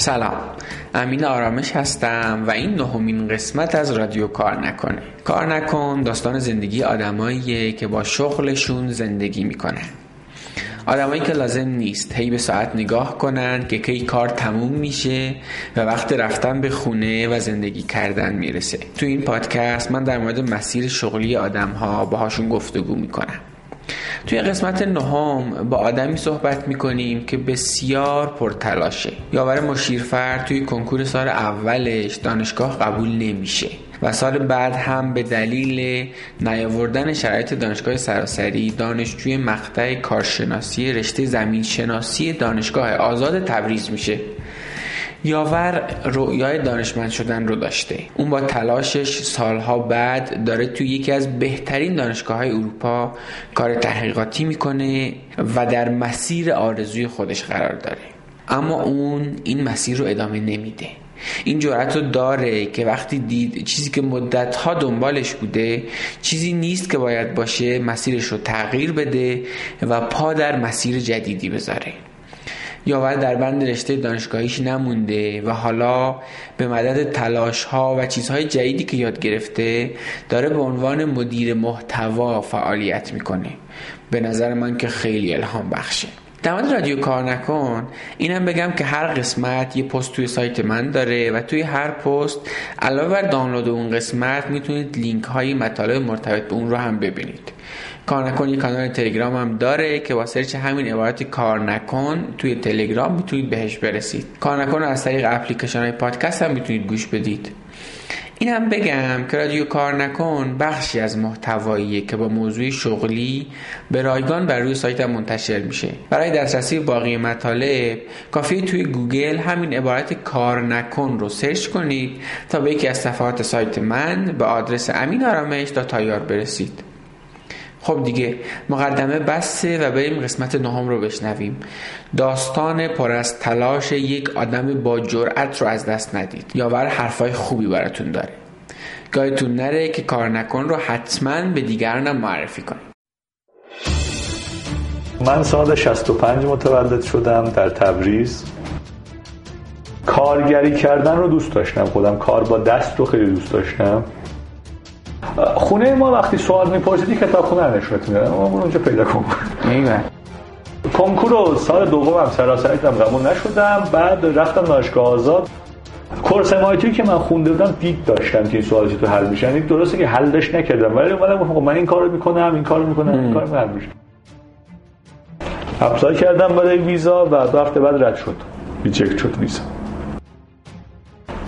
سلام، امین آرامش هستم و این نهمین قسمت از رادیو کارنکن داستان زندگی آدماییه که با شغلشون زندگی میکنن. آدمایی که لازم نیست هی به ساعت نگاه کنن که کی کار تموم میشه و وقت رفتن به خونه و زندگی کردن میرسه. تو این پادکست من در مورد مسیر شغلی آدم‌ها باهاشون گفتگو میکنم. توی قسمت نهم با آدمی صحبت میکنیم که بسیار پرتلاشه. یاور مشیرفر توی کنکور سال اولش دانشگاه قبول نمیشه و سال بعد هم به دلیل نیاوردن شرایط دانشگاه سراسری دانشجوی مقطع کارشناسی رشته زمینشناسی دانشگاه آزاد تبریز میشه. یاور رویای دانشمند شدن رو داشته. اون با تلاشش سالها بعد داره توی یکی از بهترین دانشگاه‌های اروپا کار تحقیقاتی میکنه و در مسیر آرزوی خودش قرار داره. اما اون این مسیر رو ادامه نمیده. این جرأت رو داره که وقتی دید چیزی که مدت‌ها دنبالش بوده چیزی نیست که باید باشه، مسیرش رو تغییر بده و پا در مسیر جدیدی بذاره. یاور در بند رشته دانشگاهیش نمونده و حالا به مدد تلاش‌ها و چیزهای جدیدی که یاد گرفته داره به عنوان مدیر محتوا فعالیت میکنه. به نظر من که خیلی الهام بخشه. در مورد رادیو کارنکن اینم بگم که هر قسمت یه پست توی سایت من داره و توی هر پست علاوه بر دانلود اون قسمت میتونید لینک های مطالب مرتبط به اون رو هم ببینید. کارنکن یک کانال تلگرام هم داره که با سرچ همین عبارت کارنکن توی تلگرام میتونید بهش برسید. کارنکن رو از طریق اپلیکیشن های پادکست هم میتونید گوش بدید. این هم بگم که رادیو کارنکن بخشی از محتواییه که با موضوع شغلی به رایگان بر روی سایتم منتشر میشه. برای دسترسی باقی مطالب کافیه توی گوگل همین عبارت کارنکن رو سرچ کنید تا به یکی از صفحات سایت من به آدرس aminaramish.ir برسید. خب دیگه مقدمه بسه و بریم قسمت نهم رو بشنویم. داستان پر از تلاش یک آدم با جرأت رو از دست ندید. یاور حرفای خوبی براتون داره. گایتون نره که کارنکن رو حتما به دیگرانم معرفی کنید. من سال 65 متولد شدم در تبریز. کارگری کردن رو دوست داشتم، خودم کار با دست رو خیلی دوست داشتم. خونه ما وقتی سوال میپرسیدی کتاب خونه رو نشونت میدادم، اما اونجا پیدا کن. کنکور رو سال دومم سراسری قبول نشدم، بعد رفتم دانشگاه آزاد. کورس MIT که من خونده بودم دید داشتم که این سوالا چطور حل میشه. یعنی درسته که حلش نکردم ولی اومدم من این کارو میکنم میشه. اپلای کردم برای ویزا و 2 هفته بعد رد شد. ریجکت شد ویزا.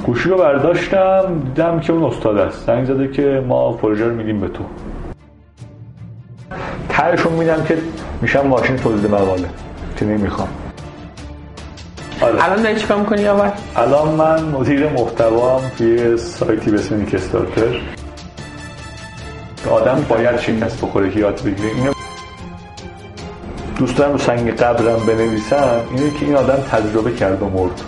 گوشی رو برداشتم، دیدم که اون استاد است، زنگ زده که ما پروژه رو میدیم به تو. ترشون میدم که میشم ماشین تولید مقاله که نمیخوام. الان داری چیکار میکنی اول؟ الان من مدیر محتوام توی سایتی به اسم نیکستارتر. آدم باید شکست بخوره که یاد بگیره. اینو دوست دارم رو سنگ قبرم بنویسم، اینه که این آدم تجربه کرد و مرد.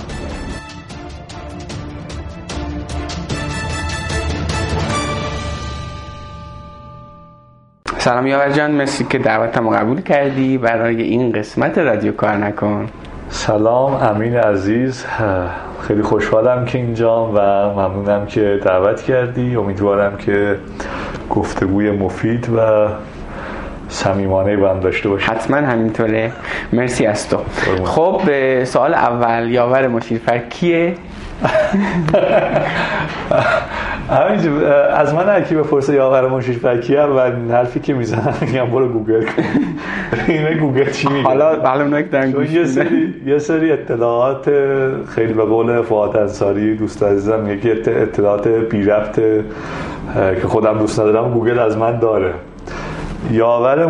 سلام یاور جان، مرسی که دعوتم قبول کردی برای این قسمت رادیو کارنکن. سلام امین عزیز، خیلی خوشحالم که اینجام و ممنونم که دعوت کردی. امیدوارم که گفتگوی مفید و صمیمانه با هم داشته باشیم. حتما همینطوره، مرسی از تو. خب سوال اول، یاور مشیرفر کیه؟ از من هرکی بپرسه یاور مشیرفر کیه اولین حرفی که میزنم میگم برو گوگل کن. اینه گوگل چی میگه؟ حالا معلوم نکردم یه سری اطلاعات خیلی به قول فؤاد انصاری دوست عزیزم، یکی اطلاعات بی ربطه که خودم دوست ندارم گوگل از من داره. یاور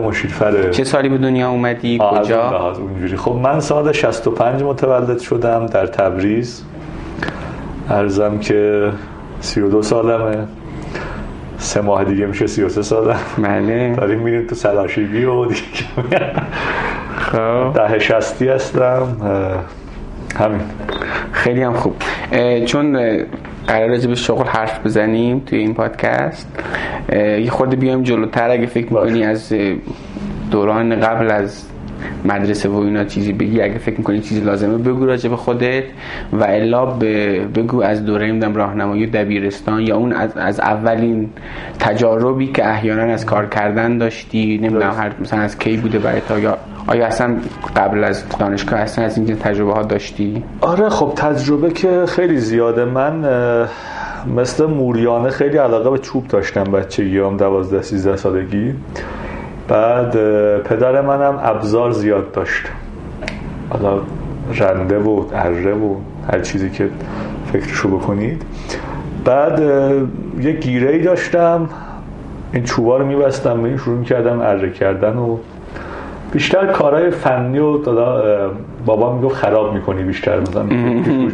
مشیرفر چه سالی به دنیا اومدی؟ کجا؟ اونجوری. خب من سال 65 متولد شدم در تبریز. عرضم که 32 سالمه. 3 ماه دیگه میشه 33 سالم. بله. داریم میریم تو سلاشیبی و دیگه. خب دهه 60 هستم. همین. خیلی هم خوب. چون قرار راجع به شغل حرف بزنیم توی این پادکست، یه خورده بیایم جلوتر. اگه فکر می‌کنی از دوران قبل از مدرسه و اینا چیزی بگی، اگه فکر می‌کنی چیزی لازمه بگو راجع به خودت، و الا بگو از دوره میدم راهنمایی دبیرستان یا اون از اولین تجاربی که احیانا از کار کردن داشتی، نمیدونم هر مثلا از کی بوده برای تا، یا آیا اصلا قبل از دانشگاه اصلا از این تجربه ها داشتی؟ آره خب تجربه که خیلی زیاده. من مثل موریانه خیلی علاقه به چوب داشتم بچگیام، 12-13 سالگی. بعد پدر منم ابزار زیاد داشت، حالا رنده و اره و هر چیزی که فکرشو بکنید. بعد یه گیره‌ای داشتم، این چوبا رو می‌بستم و این شروع می‌کردم اره کردن و بیشتر کارهای فنی و بابا میگفت خراب میکنی بیشتر، مثلا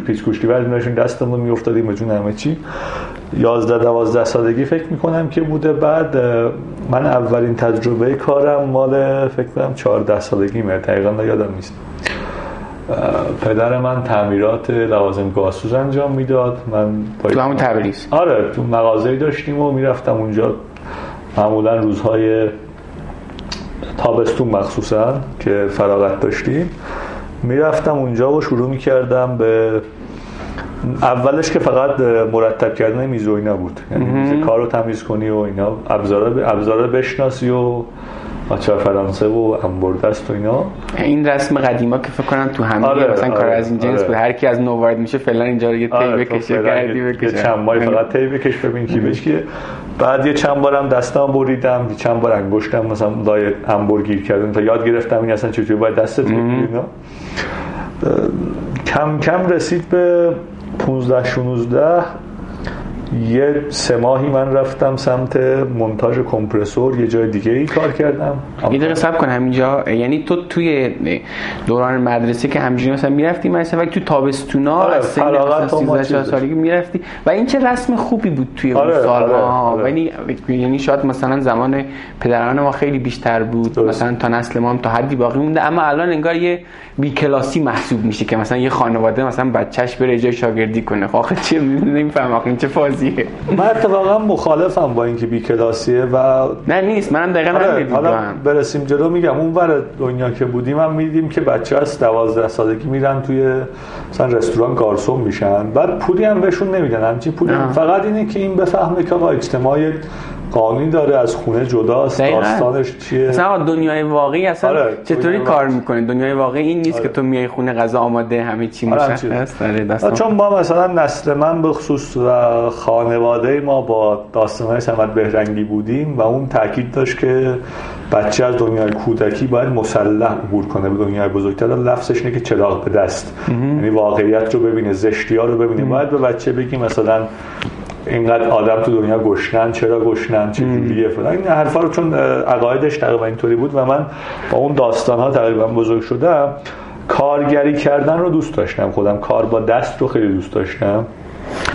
پیچ کوشتی بعد می‌نشون دستمون میافتادیم به جون همه چی. 11-12 سالگی فکر میکنم که بوده. بعد من اولین تجربه کارم مال فکر کنم 14 سالگیمه، دقیقاً یادم نیست. پدر من تعمیرات لوازم گازسوز انجام میداد. من تو همون تبریز؟ آره، تو مغازه‌ای داشتیم و میرفتم اونجا معمولاً روزهای تابستون مخصوصا که فراغت داشتیم، میرفتم اونجا و شروع میکردم به اولش که فقط مرتب کردن میز و اینا بود، یعنی کارو تمیز کنی و اینا، ابزارا بشناسی و آچار فرانسه و انبردست و اینا. این رسم قدیما که فکر کنم تو همه مثلا کار از این جنس بود، هر کی از نو وارد میشه فعلا اینجا رو یه تیپ بکشه، کردی بکشه، چند بار فقط تیپ بکش ببین کی بشه. بعد یه چند بارم دستام بریدم، چند بار انگشتم مثلا لای انبر گیر کردم تا یاد گرفتم این اصلا چجوری باید دستت اینا. کم کم رسید به 15-16 یه 3 ماهی من رفتم سمت مونتاژ کمپرسور، یه جای دیگه ای کار کردم. یه دقیقه صبر کن همینجا، یعنی تو توی دوران مدرسه که همینجوری مثلا میرفتی مثلا تو تابستونا از 13 سالگی میرفتی و این چه رسم خوبی بود توی اون سال‌ها، یعنی شاید مثلا زمان پدران ما خیلی بیشتر بود درست. مثلا تا نسل ما هم تا حدی باقی مونده، اما الان انگار یه بی‌کلاسی محسوب میشه که مثلا یه خانواده مثلا بچه‌ش بره جای شاگردی کنه. آخه چی نمی‌فهمم، آخه چه من اتفاقا مخالفم با اینکه بی کلاسیه و نه نیست، منم دقیقاً همین. حالا برسیم جلو میگم. اونور دنیا که بودیم هم میدیدیم که بچه‌ها از 12 سالگی میرن توی مثلا رستوران گارسون میشن، بعد پولی هم بهشون نمیدن، همچین پولی هم. فقط اینه که این بفهمه که آقا اجتماع قانونی داره، از خونه جداست، داستانش چیه، مثلا دنیای واقعی اصلا چطوری کار میکنه. دنیای واقعی این نیست که تو میای خونه غذا آماده همه چی مشخص است. چون ما مثلا نسل من به خصوص و خانواده ما با داستان‌های صمد بهرنگی بودیم و اون تاکید داشت که بچه از دنیای کودکی باید مسلح عبور کنه به دنیای بزرگتر. لفظش اینه که چراغ به دست، یعنی واقعیت رو ببینه، زشتی‌ها رو ببینه. باید به بچه بگیم مثلا اینقدر آدم تو دنیا گشنن، چرا گشنن، چه جوریه فلان. این حرفا رو چون عقایدش تقریبا اینطوری بود و من با اون داستان‌ها تقریبا بزرگ شدم. کارگری کردن رو دوست داشتم، خودم کار با دست رو خیلی دوست داشتم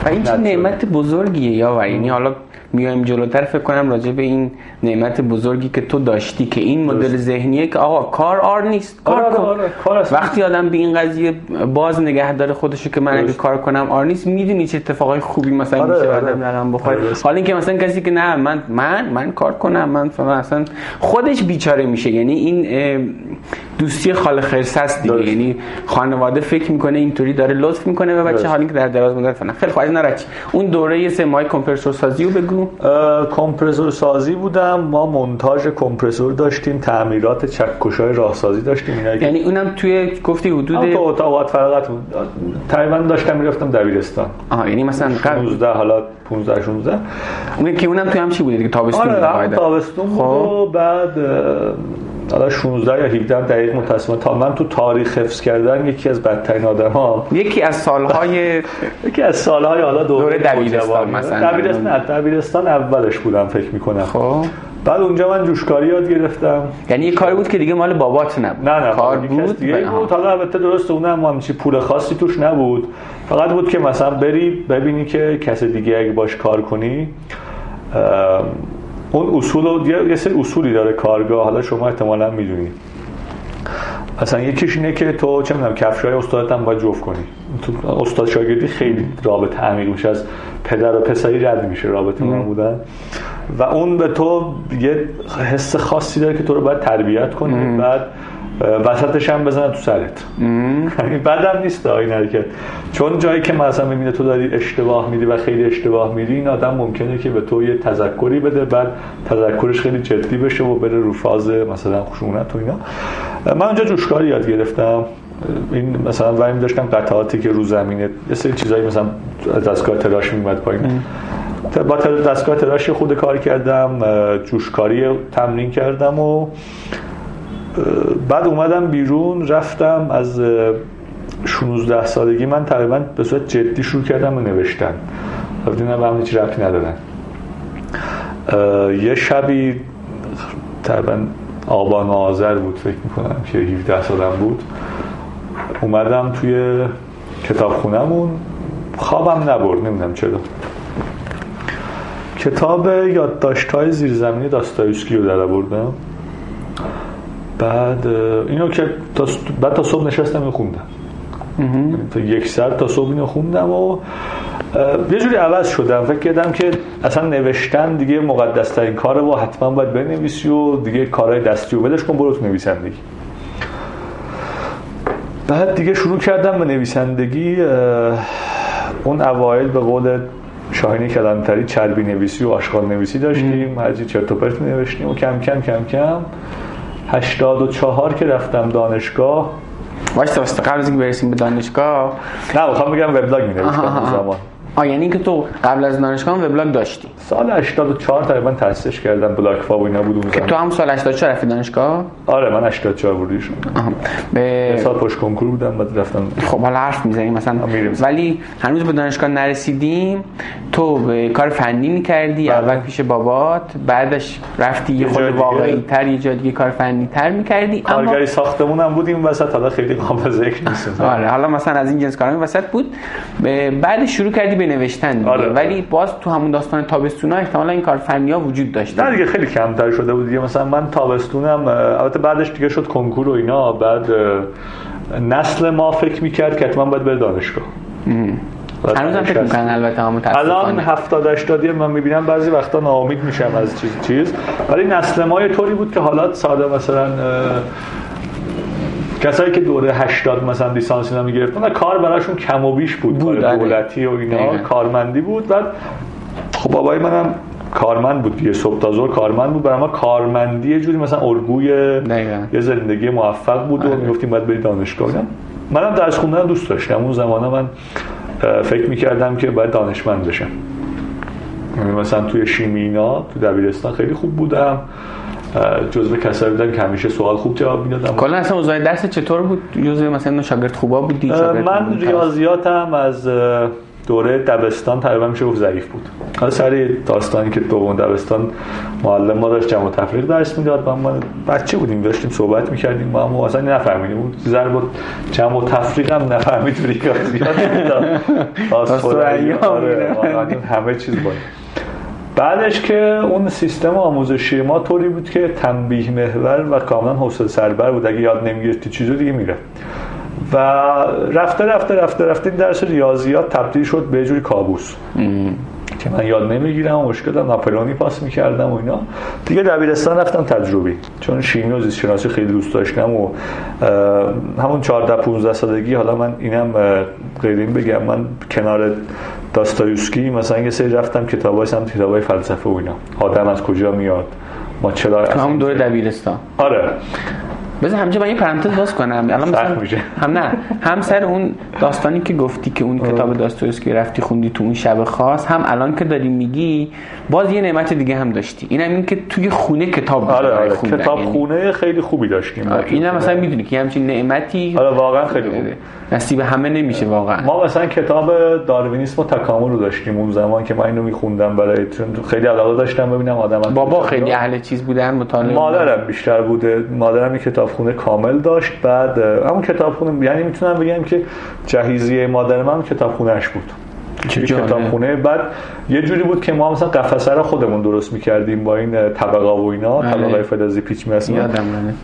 و این چه نعمت بزرگیه یاور. یعنی حالا میایم جلوتر فکر کنم راجع به این نعمت بزرگی که تو داشتی که این مدل ذهنیه که آقا کار آر نیست، کار وقتی آدم به این قضیه باز نگه داره خودشو که من اگه کار کنم آر نیست، میدونی چه اتفاقای خوبی مثلا میشه آدم درام بخوره. حالا اینکه مثلا کسی که نه من کار کنم، من مثلا خودش بیچاره میشه. یعنی این دوستی خال خرسه است دیگه، یعنی خانواده فکر میکنه اینطوری داره لطف میکنه و بچه، حالا که در دراز مدت فنا خیلی خواهی نرکی. اون دوره 3 ماهی کمپرسور سازی بگو. کمپرسور سازی بودم، ما مونتاژ کمپرسور داشتیم، تعمیرات چکش‌های راهسازی داشتیم. یعنی اونم توی گفتی حدود تو اتاقات فراغت تقریبا داشتم می‌رفتم دبیرستان. آها، یعنی مثلا 19 حالا 15-16 اون که اونم توی همچی بوده دیگه، تابستون بود. آره تابستون بود. بعد حالا 16 یا 17 دقیق متأسفانه تا من تو تاریخ حفظ کردن یکی از بدترین آدم‌ها، یکی از سال‌های حالا دوره دبیرستان مثلا دبیرستان اولش بودم فکر می‌کنم. خب بعد اونجا من جوشکاری یاد گرفتم، یعنی یه کاری بود که دیگه مال بابات نبود، نه کار بود دیگه بود. حالا البته درسته اونم همچی پول خاصی توش نبود، فقط بود که مثلا بری ببینی که کس دیگه اگه باش کار کنی اون اصول، یه سری اصولی داره کارگاه، حالا شما احتمالاً میدونید. اصلا یکیش اینه که تو چه میدونم کفشای استادت هم باید جفت کنی. تو استاد شاگردی خیلی رابطه عمیق میشه، از پدر و پسری رد میشه رابطه ما بودن و اون به تو یه حس خاصی داره که تو رو باید تربیت کنی. بعد وسطش هم بزنن تو سرت. بدم نیست این حرکت، چون جایی که مثلا میبینه تو داری اشتباه میدی و خیلی اشتباه میدی، این آدم ممکنه که به تو یه تذکری بده، بعد تذکرش خیلی جدی بشه و بره رو فاز مثلا خشونت و اینا. من اونجا جوشکاری یاد گرفتم، این مثلا وقتی داشتم قطعاتی که رو زمینه یه سری چیزایی مثلا دستگاه تراش میومد پایین، با دستگاه تراش خود کار کردم، جوشکاری تمرین کردم و بعد اومدم بیرون، رفتم از 16 سالگی من تقریبا به صورت جدی شروع کردم به نوشتن. دیدم به هم هیچ ربطی ندارن. یه شبی تقریبا آبان آذر بود فکر میکنم که 17 سالم بود، اومدم توی کتابخونه‌مون، خوابم نبرد، نمیدونم چرا، کتاب یادداشت‌های زیرزمینی داستایوفسکی رو درآوردم. بعد اینو که بعد تا صبح نشستم و خوندم تا یک ساعت، تا صبح اینو خوندم و یه جوری عوض شدم. فکر کردم که اصلا نوشتن دیگه مقدس ترین کاره و حتما باید بنویسی و دیگه کارهای دستی رو بدش کن، برو تو نویسندگی. بعد دیگه شروع کردم به نویسندگی. اون اوایل به قول شاهین کلانتری چربی نویسی و آشغال نویسی داشتیم، هرچی چرت و پرت می‌نوشتیم و کم کم کم کم 84 که رفتم دانشگاه، واسه قبل از اینکه برسیم به دانشگاه، نه میخوام بگم وبلاگ می‌نوشتم اون زمان. یعنی اینکه تو قبل از دانشگاه هم وبلاگ داشتی؟ سال 84 تقریبا تأسیسش کردم، بلاگ فاب و اینا بود اون زمان. تو هم سال 84 رفتی دانشگاه؟ آره من 84 ورودی شدم. یه سال پشت کنکور بودم بعد رفتم. خب حالا حرف می‌زنیم مثلا، ولی هنوز به دانشگاه نرسیدیم. تو کار فنی می‌کردی اول پیش بابات، بعدش رفتی یه خود واقعی‌تر یه جا دیگه کار فنی‌تر می‌کردی. کارگری ساختمون هم بود این وسط، حالا خیلی قابل ذکر نیست. آره حالا مثلا از این جنس کارا وسط بود. بعدش شروع کردی نوشتن. آره. ولی باز تو همون داستان تابستونا احتمالاً این کار فنیا وجود داشت. نه دیگه خیلی کمتر شده بود دیگه، مثلا من تابستونم، البته بعدش دیگه شد کنکور و اینا، بعد نسل ما فکر می‌کرد که حتما باید بره دانشگاه. هنوزم فکر می‌کنن البته، هم متأسفانه الان 70 80 من می‌بینم بعضی وقتا ناامید میشم از چیز، ولی نسل ما یه طوری بود که حالات ساده، مثلا کسایی که دوره 80 مثلا لیسانس اینا می‌گرفتن کار براشون کم و بیش بود، دولتی و اینا، کارمندی بود. بعد خب بابای منم کارمند بود دیگه، صبح تا ظهر کارمند بود، برای ما کارمندی یه جوری مثلا الگوی یه زندگی موفق بود و می‌گفتیم باید برید دانشگاه. منم درس خوندن دوست داشتم، اون زمانا من فکر می‌کردم که باید دانشمند بشم، مثلا توی شیمی اینا تو دبیرستان خیلی خوب بودم، جزو کسایی بودم که همیشه سوال خوب جواب میدادم. کلا اصلا اوضاع درس چطور بود؟ جزو مثلا شاگرد خوبا بودی؟ من ریاضیاتم از دوره دبستان تقریبا میشه گفت ضعیف بود. حالا سر داستانی که دوم دبستان معلم ما داشت جمع و تفریق درس میداد، ما بچه بودیم داشتیم صحبت میکردیم با هم، اصلا نفهمیدیم بود ضرب جمع و تفریق هم نفهمید، ریاضیات داشت همه چیز بود. بعدش که اون سیستم آموزشی ما طوری بود که تنبیه محور و کاملا حوصله سربر بود، اگه یاد نمیگرفتی چیزو دیگه میره و رفته رفته رفته رفته این درس ریاضیات تبدیل شد به جوری کابوس که من یاد نمیگیرم و مشکلم، ناپلونی پاس میکردم و اینا. دیگه دبیرستان رفتم تجربی، چون شیمی و زیست شناسی خیلی دوست داشتم و همون 14-15 سالگی، حالا من اینم غیر این بگم، من کنار داستایوفسکی مثلا یه سری رفتم کتابای سمت کتابای فلسفه و اینا، آدم از کجا میاد، ما چرا، همون دوره دبیرستان. آره بذار همینجا من یه پرانتز باز کنم الان، مثلا هم سر اون داستانی که گفتی که اون کتاب داستایوفسکی رفتی خوندی تو اون شب خاص، هم الان که داری میگی باز یه نعمت دیگه هم داشتی، اینم این که توی خونه کتاب خوندن، کتاب خونه خیلی خوبی داشتیم. اینم مثلا میدونی که همچین نعمتی واقعا خیلی خوبه، نصیب همه نمیشه واقعا. ما مثلا کتاب داروینیسم و تکامل رو داشتیم اون زمان که من اینو میخوندم، برای خیلی علاقه داشتم ببینم آدم‌ها. بابا خیلی اهل چیز بودن، مطالعه، مادرم بیشتر بوده، مادرم این کتابخونه کامل داشت. بعد همون کتابخونه، یعنی میتونم بگم که جهیزیه مادرم هم کتابخونهش بود، کتابخونه. بعد یه جوری بود که ما مثلا قفسه رو خودمون درست می‌کردیم با این طبقا و اینا، طبقای فلزی پیچ می‌رسیدن.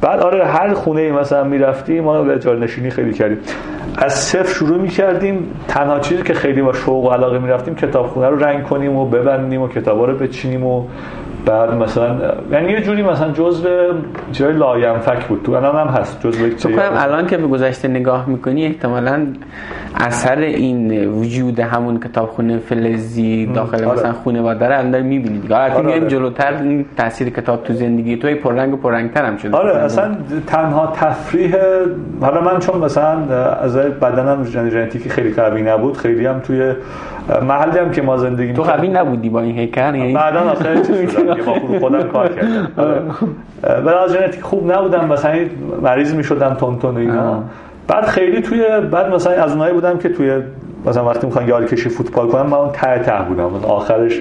بعد آره هر خونه‌ای مثلا می‌رفتیم، ما لجار نشینی خیلی کردیم، از صفر شروع می‌کردیم. تنها چیزی که خیلی با شوق و علاقه می‌رفتیم کتابخونه رو رنگ کنیم و ببندیم و کتابا رو بچینیم و بعد مثلا یعنی یه جوری مثلا جزء جای لاینفک بود، تو الان هم هست جزء یک چیزی. الان که به گذشته نگاه میکنی احتمالاً اثر این وجود همون کتابخونه فلزی داخل مثلا خانواده رو الان میبینی دیگه. البته میایم جلوتر این تاثیر کتاب تو زندگی توی پررنگ و پررنگتر هم شده. آره اصلا تنها تفریح، حالا من چون مثلا از بدنم ژنتیکی خیلی قوی نبود، خیلی هم توی محلی هم که ما زندگی تو قوی نبودی با این هیکل، یعنی بعدن آخر چیز شدم که با خودم کار کردم. بعد از ژنتیک خوب نبودم، مثلا مریض میشدم تونتون اینا. بعد خیلی توی بعد مثلا از اونایی بودم که توی مثلا وقتی میخوان یاری کشی فوتبال کنم من اون ته بودم، آخرش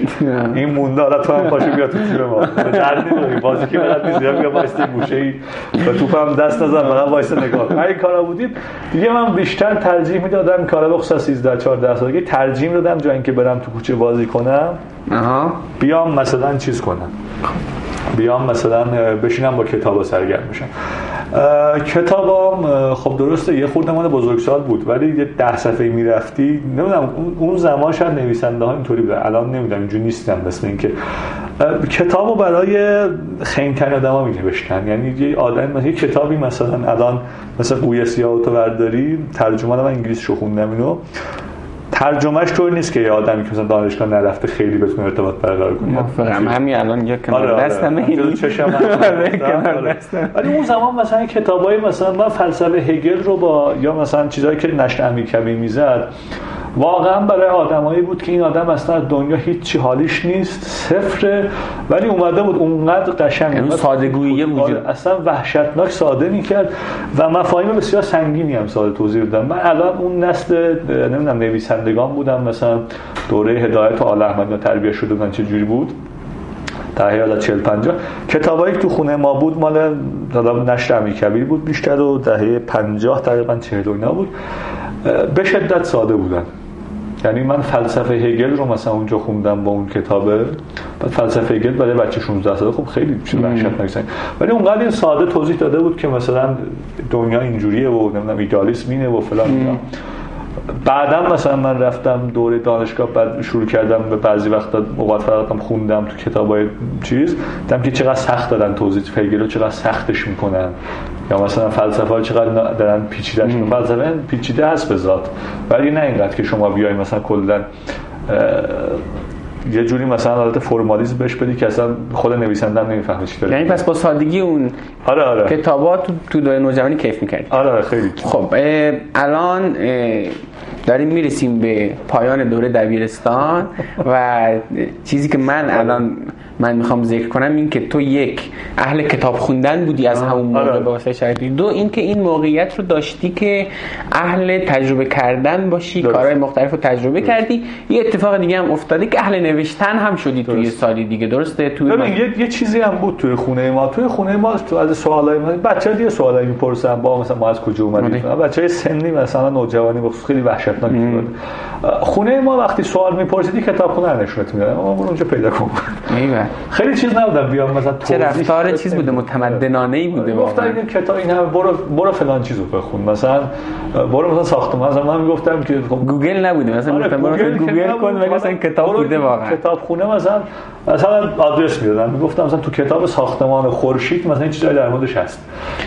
این مونده حالا تو هم پاشو بیا تو تیم ما، درد نداری بازی که بلد نیستی بیا وایسته گوشه‌ای و توپم دست نزن فقط وایسته نگاه کن. این کارا بودید دیگه. من بیشتر ترجیح میدادم کارا بخصوص 13 14 سالگی ترجیح میدادم جای اینکه برم تو کوچه بازی کنم بیام مثلا چیز کنم، بیام مثلا بشینم با کتابا سرگرم بشم. کتابام خب درسته یه خوردمان بزرگسال بود ولی یه 10 صفحه میرفتی نمیدونم اون زمان شاید نویسنده ها اینطوری بودن، الان نمیدونم اینجوری نیستم. بس این که کتابو برای خنگ‌ترین آدما می‌نوشتن، یعنی یه آدم مثلا یه کتابی مثلا الان مثلا قوی سیاه تو برداری ترجمه من انگلیسی شو خوندم اینو، ترجمهش طور نیست که یه آدمی که مثلا دانشگاه نرفته خیلی بتونه ارتباط برقرار کنه. موافقم، همین الان یه کنار دستم اینجوری چشم کنار دستم. ولی اون زمان مثلا کتابای مثلا من فلسفه هگل رو با یا مثلا چیزایی که نشر امیرکبیر میزد واقعا برای آدمایی بود که این آدم اصلا دنیا هیچی حالیش نیست، صفر، ولی اومده بود اونقدر قشنگ اون ساده‌گویی وجود اصلا وحشتناک ساده میکرد و مفاهیم بسیار سنگینی هم ساده توضیح دادن. من الان اون نسل نمیدونم نویسندگان بودم مثلا دوره هدایت و آل احمدیان تربیت شده بودن چه جوری بود دهه الا 40 50 کتابایی که تو خونه ما بود مال دادم نشر امیرکبیر بود بیشتر و دهه 50 تقریبا 40 اینا بود، به شدت ساده بودن. یعنی من فلسفه هگل رو مثلا اونجا خوندم با اون کتابه، بعد فلسفه هگل برای بچه 16 ساله خب خیلی چیز وحشتناک سنگ، ولی اونقدر ساده توضیح داده بود که مثلا دنیا اینجوریه و نمیدونم ایدئالیسم اینه و فلان اینا. بعدم مثلا من رفتم دوره دانشگاه، بعد شروع کردم به بعضی وقتا اوقات فراغتم خوندم تو کتابای چیز، دیدم که چقدر سخت دادن توضیح هگل رو، چقدر سختش میکنن، یا مثلا فلسفه ها چقدر دارن پیچیدهش میکنن. فلسفه پیچیده هست به ذات ولی نه اینقدر که شما بیای مثلا کلا یه جوری مثلا حالت فرمالیسم بهش بدی که اصلا خود نویسنده نمیفهمه چی داره. یعنی پس با سادگی اون آره کتابا تو دوره نوجوانی کیف می‌کردی. آره خیلی. خب الان داریم میرسیم به پایان دوره دبیرستان و چیزی که الان من میخوام ذکر کنم این که تو یک اهل کتاب خوندن بودی از همون موقع به واسه شرایطی، دو این که این موقعیت رو داشتی که اهل تجربه کردن باشی، کارهای مختلف رو تجربه کردی. یه اتفاق دیگه هم افتاده که اهل نوشتن هم شدی توی سالی دیگه، درسته؟ یه چیزی هم بود توی خونه ما تو از سوالای من بچه‌ها دیگه سوالایی می‌پرسن با مثلا ما از کجا اومدیم، بچه‌های سنی مثلا نوجوانی بخصوص خیلی وحشتناک بود. خونه ما وقتی سوال می‌پرسیدی کتابخونه نشونت میدادن، ما برو اونجا پیدا کن. خیلی چیز نبودم بیام مثلا چه رفتار چیز بوده متمدنانه‌ای بوده، گفتن این کتاب این همه برو فلان چیزو بخون، مثلا برو مثلا ساختمان، مثلا من میگفتم که خب گوگل نبوده مثلا گوگل کن مگه مثلا کتاب بوده واقعا کتابخونه مثلا آدرس میدادن میگفتم مثلا تو کتاب ساختمان خورشید مثلا این چیزای در موردش هست،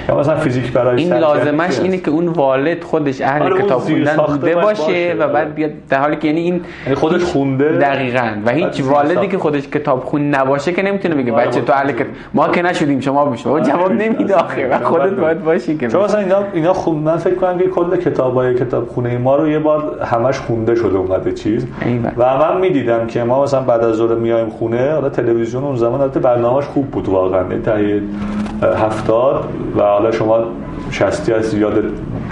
یا مثلا فیزیک برای این لازمش اینه که اون والد خودش اهل کتاب خوندن بوده باشه و بعد بیاد، در حالی که یعنی این خودش خونده دقیقاً و هیچ والدی که خودش کتاب خون باشه که نمیتونه بگه بچه تو اهل کتاب ما که نشدیم شما بشو، و جواب نمیده آخه و خودت باید باشی که چون مثلا اینا خوب من فکر کنم که کل کتابای کتابخونه ما رو یه بار همش خونده شده اومده چیز و من میدیدم که ما مثلا بعد از ظهر میایم خونه، حالا تلویزیون اون زمان البته برنامه‌اش خوب بود واقعا دهه 70 و حالا شما 60 از یادت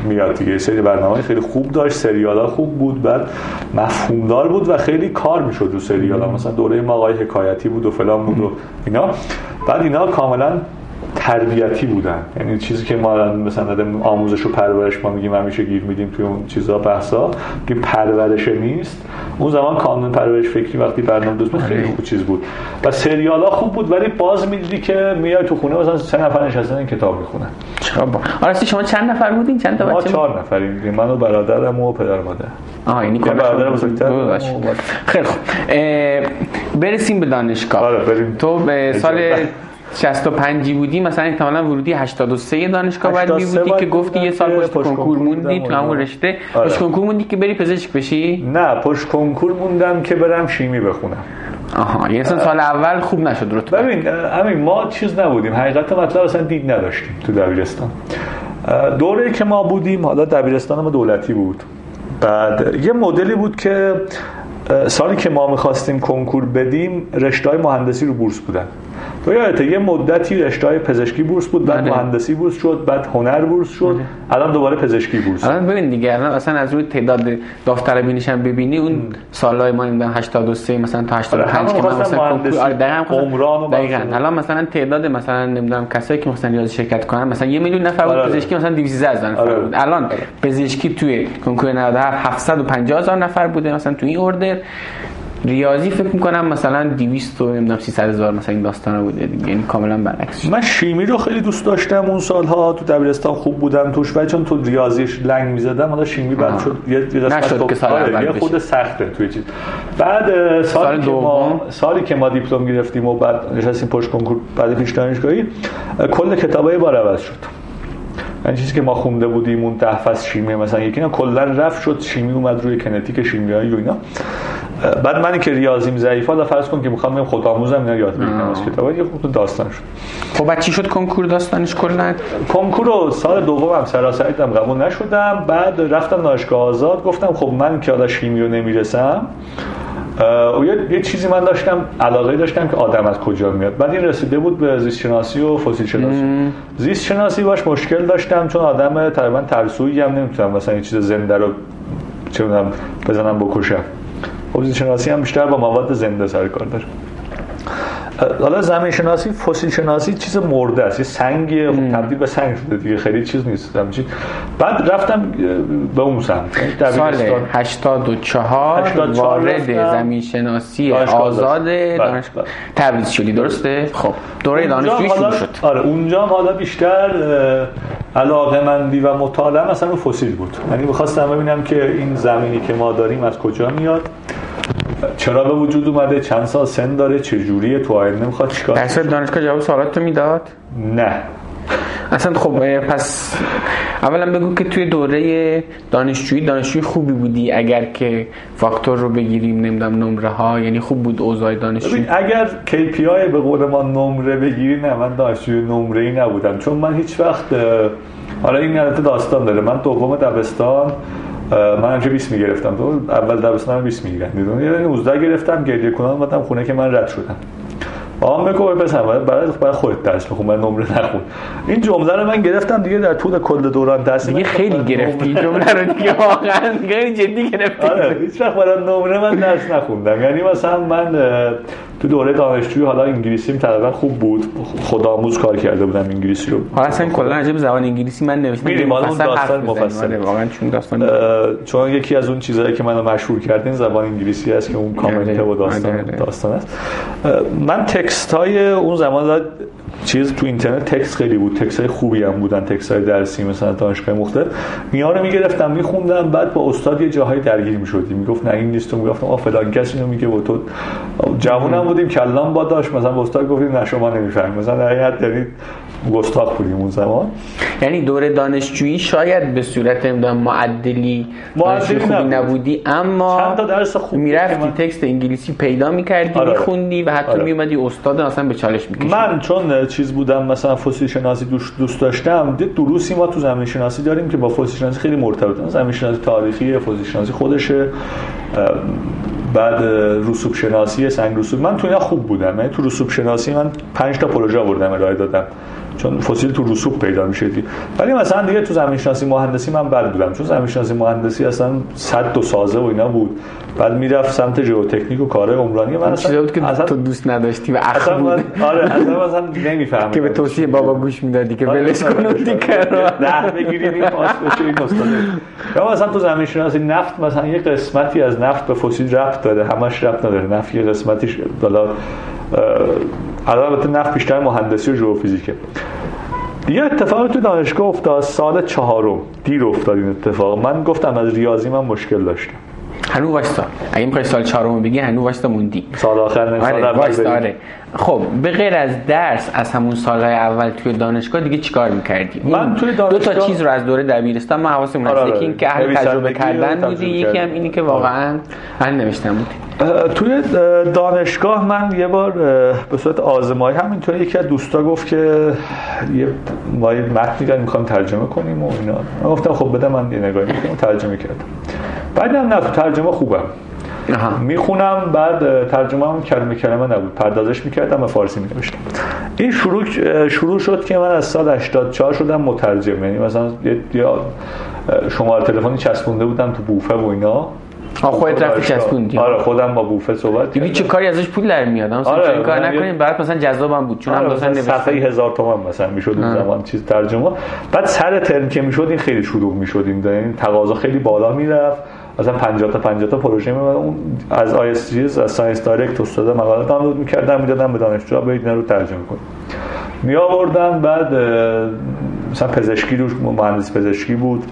میاد دیگه، سری برنامه‌های خیلی خوب داشت، سریالا خوب بود، بعد مفهومدار بود و خیلی کار میشد رو سریالا، مثلا دوره ماقای حکایتی بود و فلان بود و اینا. بعد اینا کاملا تربیتی بودن، یعنی چیزی که ما مثلا در آموزش و پرورش ما میگیم همیشه گیر میدیم توی اون چیزا بحثا که پرورش نیست، اون زمان کانون پرورش فکری وقتی برنامه دوست خیلی خوب چیز بود و سریالا خوب بود، ولی باز میدیدی که میای تو خونه مثلا 3 نفر نشستن کتاب میخونن. آراستی شما چند نفر بودین؟ چند تا بچه؟ ما 4 نفریم، من و برادرم و پدر مادر. آها، یعنی برادرم بزرگتر. خیلی خوب، برسیم به دانشگاه. آره بریم. تو به سال 65 بودی، مثلا احتمالاً ورودی 83 دانشگاه بعد می‌بودی که گفتی یه سال پشت کنکور موندی تو همون رشته. آره. پشت کنکور موندی که بری پزشک بشی؟ نه، پشت کنکور موندم که برم شیمی بخونم. آها، یه سال اول خوب نشد رتبه. ببین همین، ما چیز نبودیم، حقیقت مطلب اصلا دید نداشتیم تو دبیرستان. دوره‌ای که ما بودیم، حالا دبیرستان ما دولتی بود، بعد یه مدلی بود که سالی که ما می‌خواستیم کنکور بدیم رشته‌های مهندسی رو بورس بودن. تو یادته یه مدتی رشته‌های پزشکی بورس بود، بعد مهندسی بورس شد، بعد هنر بورس شد، الان دوباره پزشکی بورس. الان ببین دیگه، الان اصلا از روی تعداد داوطلبینش هم ببینی اون سال‌های ما می‌دونم 83 مثلا تا 85 که ما مثلا کنکور دادم دقیقاً. الان مثلا تعداد مثلا نمی‌دونم کسایی که مثلا ریاضی شرکت کنن مثلا 1 میلیون نفر بود، پزشکی مثلا 213 نفر بود. الان پزشکی توی کنکور 97 750 نفر بوده مثلا تو این اوردر، ریاضی فکر میکنم مثلا 200 و 300 هزار مثلا این داستانا بوده دیگه، یعنی کاملا برعکسش. من شیمی رو خیلی دوست داشتم اون سالها، تو دبیرستان خوب بودم توش، ولی چون تو ریاضیش لنگ میزدم حالا شیمی بعد شد یه قسمت که سال خود سخته توی چیز. بعد سالی که ما دیپلم گرفتیم و بعد نشستیم پشت کنکور بعد پیش دانشگاهی، کل کتابای بار عوض شد. این چیزی که ما خونده بودیم اون 10 فصل شیمی مثلا یکینا کلا رفت شد، شیمی اومد روی کنتیک شیمیایی و اینا. بعد من که ریاضیم ضعیفه حالا فرض کن که میخوام برم خودآموزم اینا یاد بگیرم از کتابا، یه خود داستان شد. خب بعد چی شد کنکور داستانش کلا؟ کنکور رو سال دومم سراسریدم قبول نشدم، بعد رفتم دانشگاه آزاد، گفتم خب من که حالا شیمی رو نمیرسم، یه چیزی من داشتم علاقه داشتم که آدم از کجا میاد، بعد این رسیده بود به زیست شناسی و فسیل شناسی. زیست شناسی باش مشکل داشتم چون آدم تقریبا ترسویی هم نمیتونم مثلا این چیز زنده رو چه می‌دونم بزنم بکشم. خب زیست شناسی هم بیشتر با مواد زنده سر کار داره. حالا زمین شناسی فسیل شناسی چیز مرده است، یه سنگیه تبدیل به سنگ شده دیگه، خیلی چیز نیست همچین. بعد رفتم به اون سمت سال 84 وارد زمین شناسی آزاد دانشگاه تبریز شدی، درسته؟ خب دوره دانشجویی شروع شد. آره اونجا حالا بیشتر علاقه‌مندی و مطالعه مثلا رو فسیل بود، یعنی می‌خواستم ببینم که این زمینی که ما داریم از کجا میاد، چرا به وجود اومده، چند سال سن داره، چه جوریه، تو آینده میخواد چیکار کنه. اصلا دانشگاه جواب سوالاتو میداد؟ نه اصلا. خب پس اولا بگو که توی دوره دانشجویی خوبی بودی اگر که فاکتور رو بگیریم، نمیدونم نمره ها، یعنی خوب بود اوضاع دانشجویی؟ اگر KPI به قول ما نمره بگیری، نه من دانشجوی نمره‌ای نبودم چون من هیچ وقت، حالا این البته داستان داره، من دوم دبستان من همچه 20 میگرفتم، تو اول دبستان هم 20 میگیرن دیدون، یعنی 19 گرفتم، گریه کنان بودم خونه که من رد شدم. آم بگو بپسم برای خودت درس بخون، من نمره نخون. این جمله رو من گرفتم دیگه در طول کل دوران تحصیل دیگه، خیلی گرفتی این جمله رو دیگه، واقعا خیلی جدی گرفتی. آره هیچ وقت برای نمره من درس نخوندم، یعنی مثلا من تو دوره دانشجویی حالا انگلیسیم تقریبا خوب بود، خودآموز کار کرده بودم انگلیسی رو. حالا اصلا کلا راجع به زبان انگلیسی من نوشتم مفصل واقعا، چون داستان چون یکی از اون چیزایی که منو مشهور کردین زبان انگلیسی است که اون کامنته و داستان است. من تکست‌های اون زمان چیز تو اینترنت تکست خیلی بود، تکست‌های خوبی هم بودن، تکست‌های درسی مثلا دانشگاه مختلف میاره میگرفتم میخوندم، بعد با استاد یه جاهای درگیر میشدیم، میگفت نه این نیست، میگفتم آ فلان کس اینو میگه و تو جوونم بودیم کلام با داش، مثلا با استاد گفتیم نه شما نمیفهمید، مثلا در حقیقت دارید گستاخ بودیم اون زمان. یعنی دوره دانشجویی شاید به صورت نمیدونم معدلی خوبی نبودی، اما چند تا درس خوب میرفتی تکست انگلیسی پیدا میکردی میخوندی و حتی میومدی استاد اصلا به چالش میکشید. من چون چیز بودم مثلا فسیل شناسی دوست داشتم، دروسی ما تو زمین شناسی داریم که با فسیل شناسی خیلی مرتبطه، زمین شناسی تاریخی، فسیل شناسی خودشه، بعد رسوب شناسی، سنگ رسوب. من تو اینا خوب بودم، یعنی تو رسوب شناسی من 5 تا پروژه آوردم ارائه دادم، چون فسیل تو رسوب پیدا میشه. ولی مثلا دیگه تو زمین شناسی مهندسی من بد بودم، چون زمین شناسی مهندسی اصلا سد و سازه و اینا بود، بعد میرفت سمت ژئوتکنیک و کارهای عمرانی. من اصلا بود که اصلا تو دوست نداشتی و اخم بود. آره اصلا نمیفهمیدم که به توصیه بابا گوش میدادی که ولش کن دیگه رو ده بگیریم این پاس بشه این استاد. یا مثلا تو زمین شناسی نفت، مثلا یه قسمتی از نفت به فسیل ربط داره، همش ربط نداره. نفت یه قسمتیش بالا البته نفت بیشتر مهندسی و ژئوفیزیکه. یه اتفاقی تو دانشگاه افتاد سال چهارم، دیر افتاد این اتفاق. من گفتم از ریاضی من مشکل داشتم. هنوز واسه اگه می‌خوای سال چهارمو بگی هنوز واسه موندی. سال آخر سال اول. خب به غیر از درس از همون سال‌های اول توی دانشگاه دیگه چیکار می‌کردی؟ من توی دانشگاه دو تا چیز رو از دوره دبیرستان من حواسم هست، یکی این که اهل تجربه کردن بودی، یکی هم اینی که واقعاً من نوشتم بودی. توی دانشگاه من یه بار به صورت آزمایی همینطوری یکی از دوستا گفت که یه ما متنی داریم می‌خوام ترجمه کنیم و اینا. من گفتم خب بده من یه نگاهی می‌کنم، ترجمه کردم. بعدم نه تو ترجمه خوبم میخونم، بعد ترجمه هم کلمه کلمه نبود، پردازش میکردم و فارسی می‌نوشتم. این شروع شد که من از سال 84 شدم مترجم. یعنی مثلا یه شماره تلفنی چسبونده بودم تو بوفه و اینا. خودت رفتی چسبوندی؟ آره خودم با بوفه صحبت کردم. چه کاری ازش پول در میاد مثلا؟ آره چه کار نکنیم بعد مثلا جذابم بود چون مثلا صفحه 1000 تومان مثلا میشد اون زمان چیز ترجمه. بعد سر ترم که میشد این خیلی شلوغ میشد، این تقاضا خیلی بالا میرفت. مثلا 50 تا پروژه اون از ISGS از ساینس دایرکت استاد مقاله دانلود می‌کردم، میدادم به دانشجوها برید اینا رو ترجمه کنید. میآوردم بعد مثلا پزشکی روش مهندس پزشکی بود،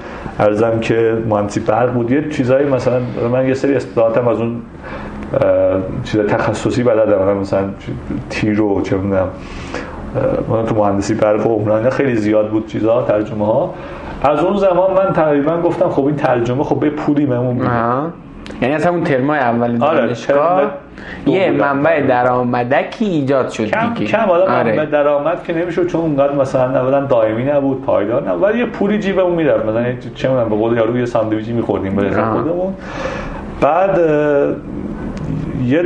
عرضم که مهندسی برق بود، یه چیزایی مثلا من یه سری اصطلاحاتم از اون چیزای تخصصی بلدم، مثلا تیرو چه می‌دونم من تو مهندسی برق و عمران خیلی زیاد بود چیزا ترجمه‌ها. از اون زمان من تقریبا گفتم خب این ترجمه خب به پولی بهمون میده، یعنی از همون ترمای اول دانشگاه یه منبع درآمدکی ایجاد شد دیگه. کم حالا منبع درآمد که نمیشد چون اونقدر مثلا اولا دائمی نبود، پایدار نبود، ولی یه پولی جیبمون میرفت، مثلا چه میدونم به قول یارو یه ساندویچی میخوردیم به حساب خودمون. بعد یه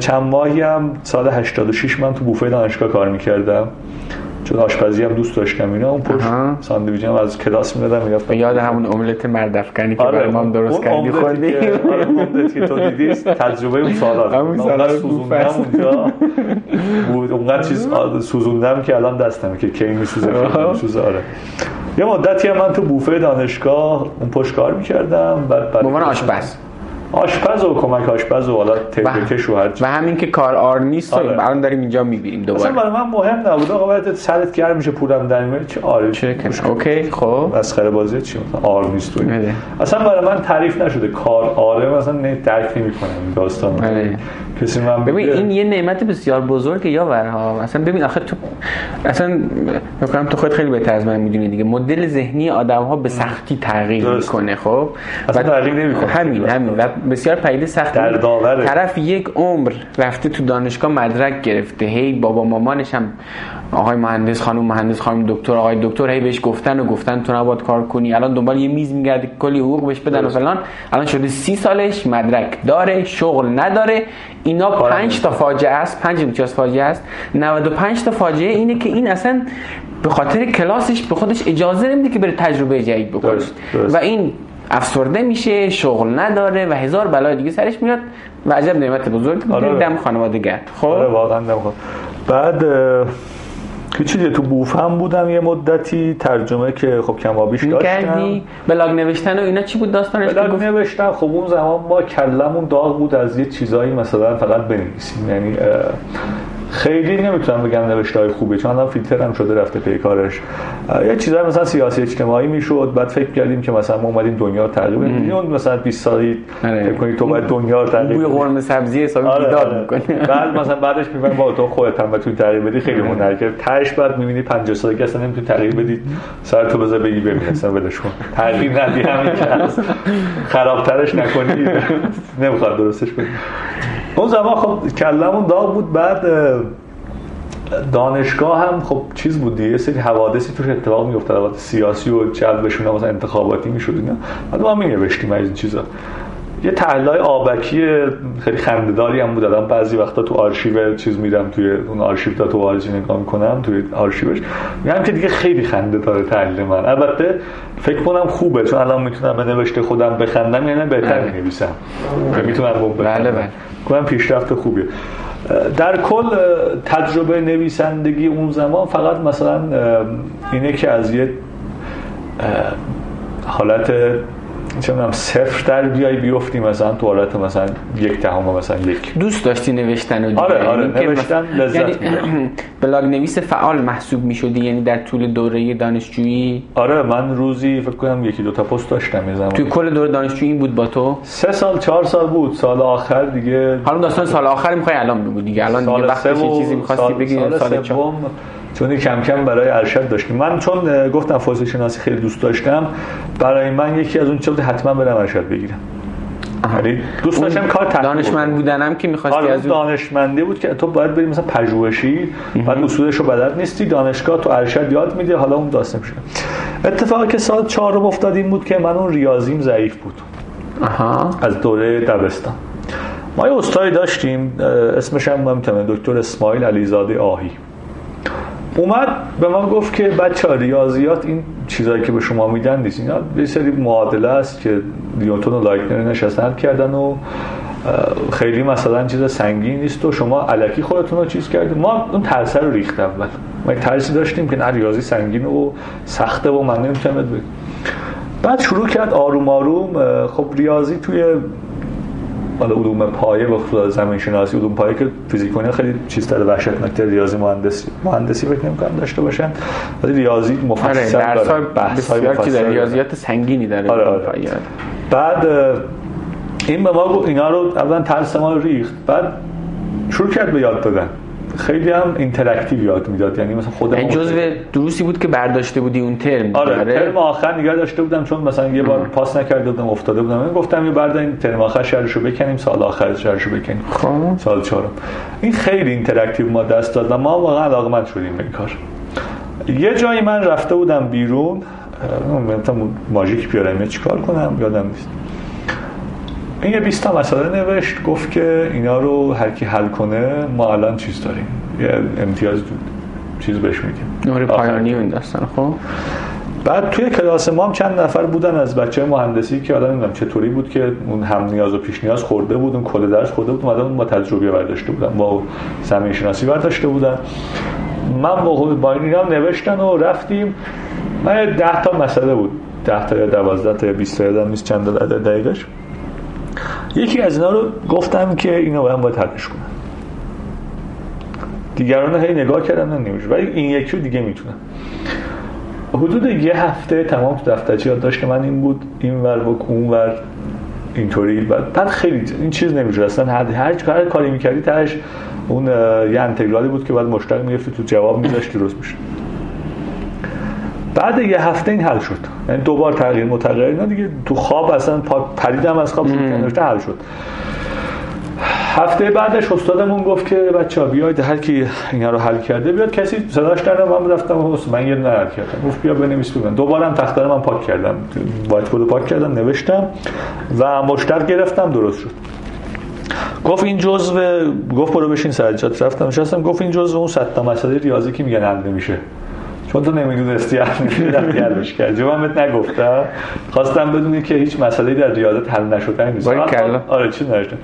چند ماهی هم سال 86 من تو بوفه دانشگاه کار میکردم چون آشپزی هم دوست داشتم اینا. اون پشت ساندویچ هم از کلاس میدادم میگفتم یاد همون املت مردفکنی که برای ما درست کردی خوردی. آره اون که تو دیدی تجربه اون سالات اونقدر سوزوندم اونجا بود، اونقدر چیز سوزوندم که الان دستم که کی میسوزه. آره یه مدتی هم من تو بوفه دانشگاه اون پشت کار میکردم به عنوان آشپز و کمک آشپز و حالا تبریک شوهر و همین که کار آر نیست. الان داریم اینجا می‌بینیم دوباره. اصلا برای من مهم نبود آقا باید سرت گرم میشه پولم در میاد چه آره چه اوکی خب مسخره بازی چی مثلا آر نیست بده. اصلا برای من تعریف نشده کار آره مثلا درک نمی‌کنم این داستانو. کسی من ببین این یه نعمت بسیار بزرگه یاورها. اصلا ببین آخه تو اصلا فکر کنم تو خودت خیلی بهتر از من می‌دونی دیگه مدل ذهنی آدم‌ها به سختی تغییر می‌کنه. خب اصلا تغییر نمی‌کنه همین بسیار پدیده سخت طرف یک عمر رفته تو دانشگاه مدرک گرفته، هی بابا مامانش هم آقای مهندس خانم مهندس خانم دکتر آقای دکتر هی بهش گفتن تو نباید کار کنی، الان دنبال یه میز میگرده کلی حقوق بهش بدن مثلا. الان شده 30 سالش مدرک داره شغل نداره. اینا 5 تا فاجعه است، 5 تا فاجعه است. 95 تا فاجعه اینه که این اصلا به خاطر کلاسش به خودش اجازه نمیده که بره تجربه جدید بکنه و این افسرده میشه، شغل نداره و هزار بلای دیگه سرش میاد و عجب نعمت بزرگی دم خانواده گرد. خب آره واقعا دم خانواده. بعد چیزی تو بوفم بودم یه مدتی ترجمه که خب کمابیش داشتم. بلاگ نوشتن و اینا چی بود داستانش؟ بلاگ نوشتن خب اون زمان ما کلمون داغ بود از یه چیزایی مثلا فقط بنویسیم، یعنی خیلی نمیتونم بگم نوشته‌های خوبه چون الان فیلتر هم شده رفته پی کارش. یه چیزای مثلا سیاسی اجتماعی میشد بعد فکر کردیم که مثلا ما اومدیم دنیا رو تغییر بدیم، اون مثلا 20 سالی فکر کنید تو باید دنیا رو تغییر بدی بوی قرمه سبزی حسابی بیداد می‌کنی. بعد مثلا بعدش می‌فهمی با تو خودت هم بتونی تغییر بدی خیلی هنرکر تاش. بعد می‌بینی 50 سالگی اصلا نمیتونی تغییر بدی، سر تو بذار بگی ببین اصلا ولش کن تغییر ندی همین که خرابترش نکنی نمی‌خواد درستش کنی. اون زمان خب کلمون داغ بود. بعد دانشگاه هم خب چیز بود دیگه، سری حوادثی توش اتفاق می‌افتاد، حوادث سیاسی و جلبشون مثلا انتخاباتی می‌شد اینا. بعد ما می‌نوشتیم از این چیزا. یه تلای آبکی خیلی خنده‌داری هم بود. آدم بعضی وقتا تو آرشیو چیز میرم، توی اون آرشیو داتا واژن نگاه می‌کنم، توی آرشیوش می‌بینم که دیگه خیلی خنده‌داره تحلیل من. البته فکر کنم خوبه چون الان میتونم به نوشته خودم بخندم، یعنی بهتر می‌نویسم و میتونم بله پیشرفت خوبیه. در کل تجربه نویسندگی اون زمان فقط مثلا اینه که از یه حالت چونم صفر در بیای بیافتیم مثلا تو حالت مثلا 1.1. دوست داشتی نوشتن و دیگه؟ آره نوشتن لذت می‌برد. یعنی بلاگ نویس فعال محسوب می‌شدی یعنی در طول دوره دانشجویی؟ آره من روزی فکر کنم 1-2 تا پست داشتم یه زمان. تو کل دوره دانشجویی بود با تو؟ 3 سال 4 سال بود. سال آخر دیگه حالا داستان سال آخر می‌خوای الان بگو دیگه. الان دیگه وقتش چیزی می‌خواستی بگی سال 4 چون کم کم برای ارشد داشتیم. من چون گفتم فارسی شناسی خیلی دوست داشتم، برای من یکی از اون چیزا حتما برم ارشد بگیرم. یعنی دوست داشتم کار تحقیق دانشمند بودنم که می‌خواستی از اون دانشمندی بود که تو باید بری مثلا پژوهشی، بعد اصولش رو بلد نیستی، دانشگاه تو ارشد یاد میده، حالا اون داستان میشه. اتفاقی که سال 4 رو افتاد این بود که من اون ریاضیم ضعیف بود. از دوره دبستان. ما یه استادی داشتیم، اسمش هم نمی‌تونم، دکتر اسماعیل علیزاده آهی. اومد به ما گفت که بچه‌ها ریاضیات این چیزایی که به شما میدن نیست، اینا یه سری معادله است که نیوتن و لایبنیتز نشستن حل کردن و خیلی مثلا چیز سنگین نیست و شما الکی خودتون رو چیز کردید. ما اون ترس رو ریخت اول، ما ترسی داشتیم که نه ریاضی سنگینه و سخته و من نمیتونم بگم. بعد شروع کرد آروم آروم. خب ریاضی توی بالا علوم پایه و خود زمین شناسی، علوم پایه که فیزیکونه خیلی چیزتر وحشتناکتر، ریاضی مهندسی فکر نمی‌کنم داشته باشن، ولی ریاضی مفصل داره، بسیار چیز ریاضیات سنگینی داره. آره. بعد این به ما اینا رو اولا ترس ما رو ریخت، بعد شروع کرد به یاد دادن، خیلی هم اینتراکتیو یاد میداد. یعنی مثلا خودم جزء دروسی بود که برداشته بودی اون ترم؟ آره ترم آخر نگه داشته بودم چون مثلا یه بار پاس نکرده بودم، افتاده بودم، من گفتم یه بردا این ترم آخر شرشو بکنیم، سال آخر شرشو بکنیم. سال 4 این خیلی اینتراکتیو ما دست داد و ما واقعا علاقمند شدیم به این کار. یه جایی من رفته بودم بیرون، مثلا ماژیک پیارم چیکار کنم یادم نیست، این یه 20 تا مسئله نوشت، گفت که اینا رو هر کی حل کنه ما الان چیز داریم، یه امتیاز دود چیز بهش میدیم، نمره پایانی این داستان. خب بعد توی کلاس ما هم چند نفر بودن از بچه‌های مهندسی که الان نمیدونم چطوری بود که اون هم نیاز و پیش نیاز خورده بود، اون کل درس خورده بود، اومدن با تجربه برداشته بودن، با زمین شناسی برداشته بودن. من با اینا هم نوشتن و رفتیم. من 10 تا مسئله بود، 10 تا یا 12 تا یا 20 تا یادم نیست چند تا دقیقش. یکی از اینا رو گفتم که اینو باید حلش کنم. دیگران رو هی نگاه کردم نمیشه، ولی این یکی رو دیگه میتونم. حدود یه هفته تمام تو دفترچه یادداشت من این بود، این ور و اون ور اینطوری. بعد خیلی این چیز نمیشه اصلا، هر کاری میکردی تهش اون یه انتگرالی بود که بعد مشتق میرفتی تو جواب میذاشتی درست میشه. بعد یه هفته این حل شد، یعنی 2 بار تغییر متغیر نه دیگه، تو خواب اصلا پریدم از خواب، نوشته حل شد. هفته بعدش استادمون گفت که بچه‌ها بیاید هر کی اینا رو حل کرده بیاد، کسی صداش در نمیاد. من رفتم، من یه دونه حل کردم، گفت بیا بنویس. ببین دوبارم تخته رو من پاک کردم، وایت بورد پاک کردم، نوشتم و مشتق گرفتم، درست شد. گفت این جزء، گفت برو بشین سرجات. رفتم نشستم، گفت این جزء اون 100 تا مسئله ریاضی که میگن حل نمیشه، چون تو نمیدونستی حلش کرد. جوابت نگفتم، خواستم بدونی که هیچ مسئله‌ای در ریاضت حل نشدنی نیست. آره چی نشد.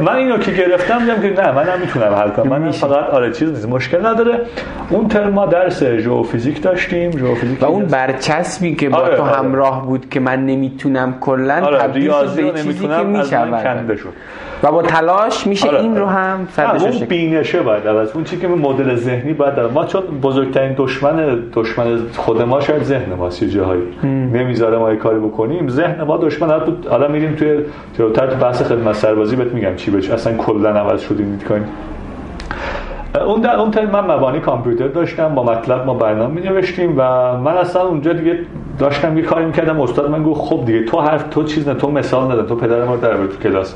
من اینو که گرفتم دیدم که نه منم میتونم حل کنم، من فقط آره چیز نیست، مشکل نداره. اون ترم ما درس ژئوفیزیک داشتیم، ژئوفیزیک و اون برچسبی که با تو همراه بود که من نمیتونم کلا تبدیل به چیزی که میشود کنده شد و با تلاش میشه این رو هم سرش بینشه بعد از اون چیزی که مدل ذهنی بعد ما، چون بزرگترین دشمن خود ما شاید ذهن ماست، یه جاهایی نمیذاره ما یه کاری بکنیم، ذهن ما دشمن. حالا میریم توی تئوری بحث خدمت سربازی بهت میگم چی بشه، اصلا کلا عوض شدیم میکنیم. اون تایم من مبانی کامپیوتر داشتم، با مطلب ما برنامه مینوشتیم و من اصلا اونجا دیگه داشتم یه کاری می‌کردم، استاد من گفت خب دیگه تو حرف تو چیز نه، تو مثال نزن، تو پدر ما در بود کلاس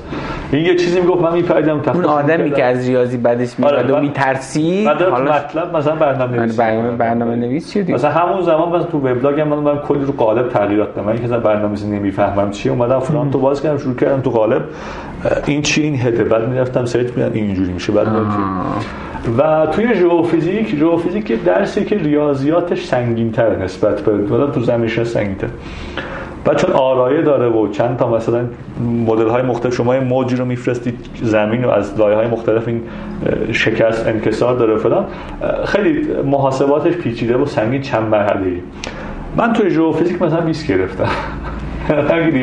این یه چیزی میگفت، من میپریدم اون آدمی که از ریاضی بعدش میاد و میترسید. حالا مطلب مثلا برنامه‌نویس چی دیگه، مثلا همون زمان باز تو وبلاگم من کلی رو قالب تغییرات دادم، من که مثلا برنامه‌نویسی نمیفهمم چی، اومدم فلان تو باز کردم، شروع کردم تو قالب این چی این هده، بعد می‌رفتم سرچ می‌کردم اینجوری میشه، بعد و توی ژئوفیزیک درسی که ریاضیاتش سنگین‌تره نسبت به مثلا تو زمینش سنگین‌تر، بعد چون آرایه داره و چند تا مثلا مدل‌های مختلف، شما این موجی رو میفرستید زمین و از لایه‌های مختلف این شکست انکسار داره فلان، خیلی محاسباتش پیچیده و سنگین چند مرحله‌ای. من توی ژئوفیزیک مثلا 20 گرفتم. دم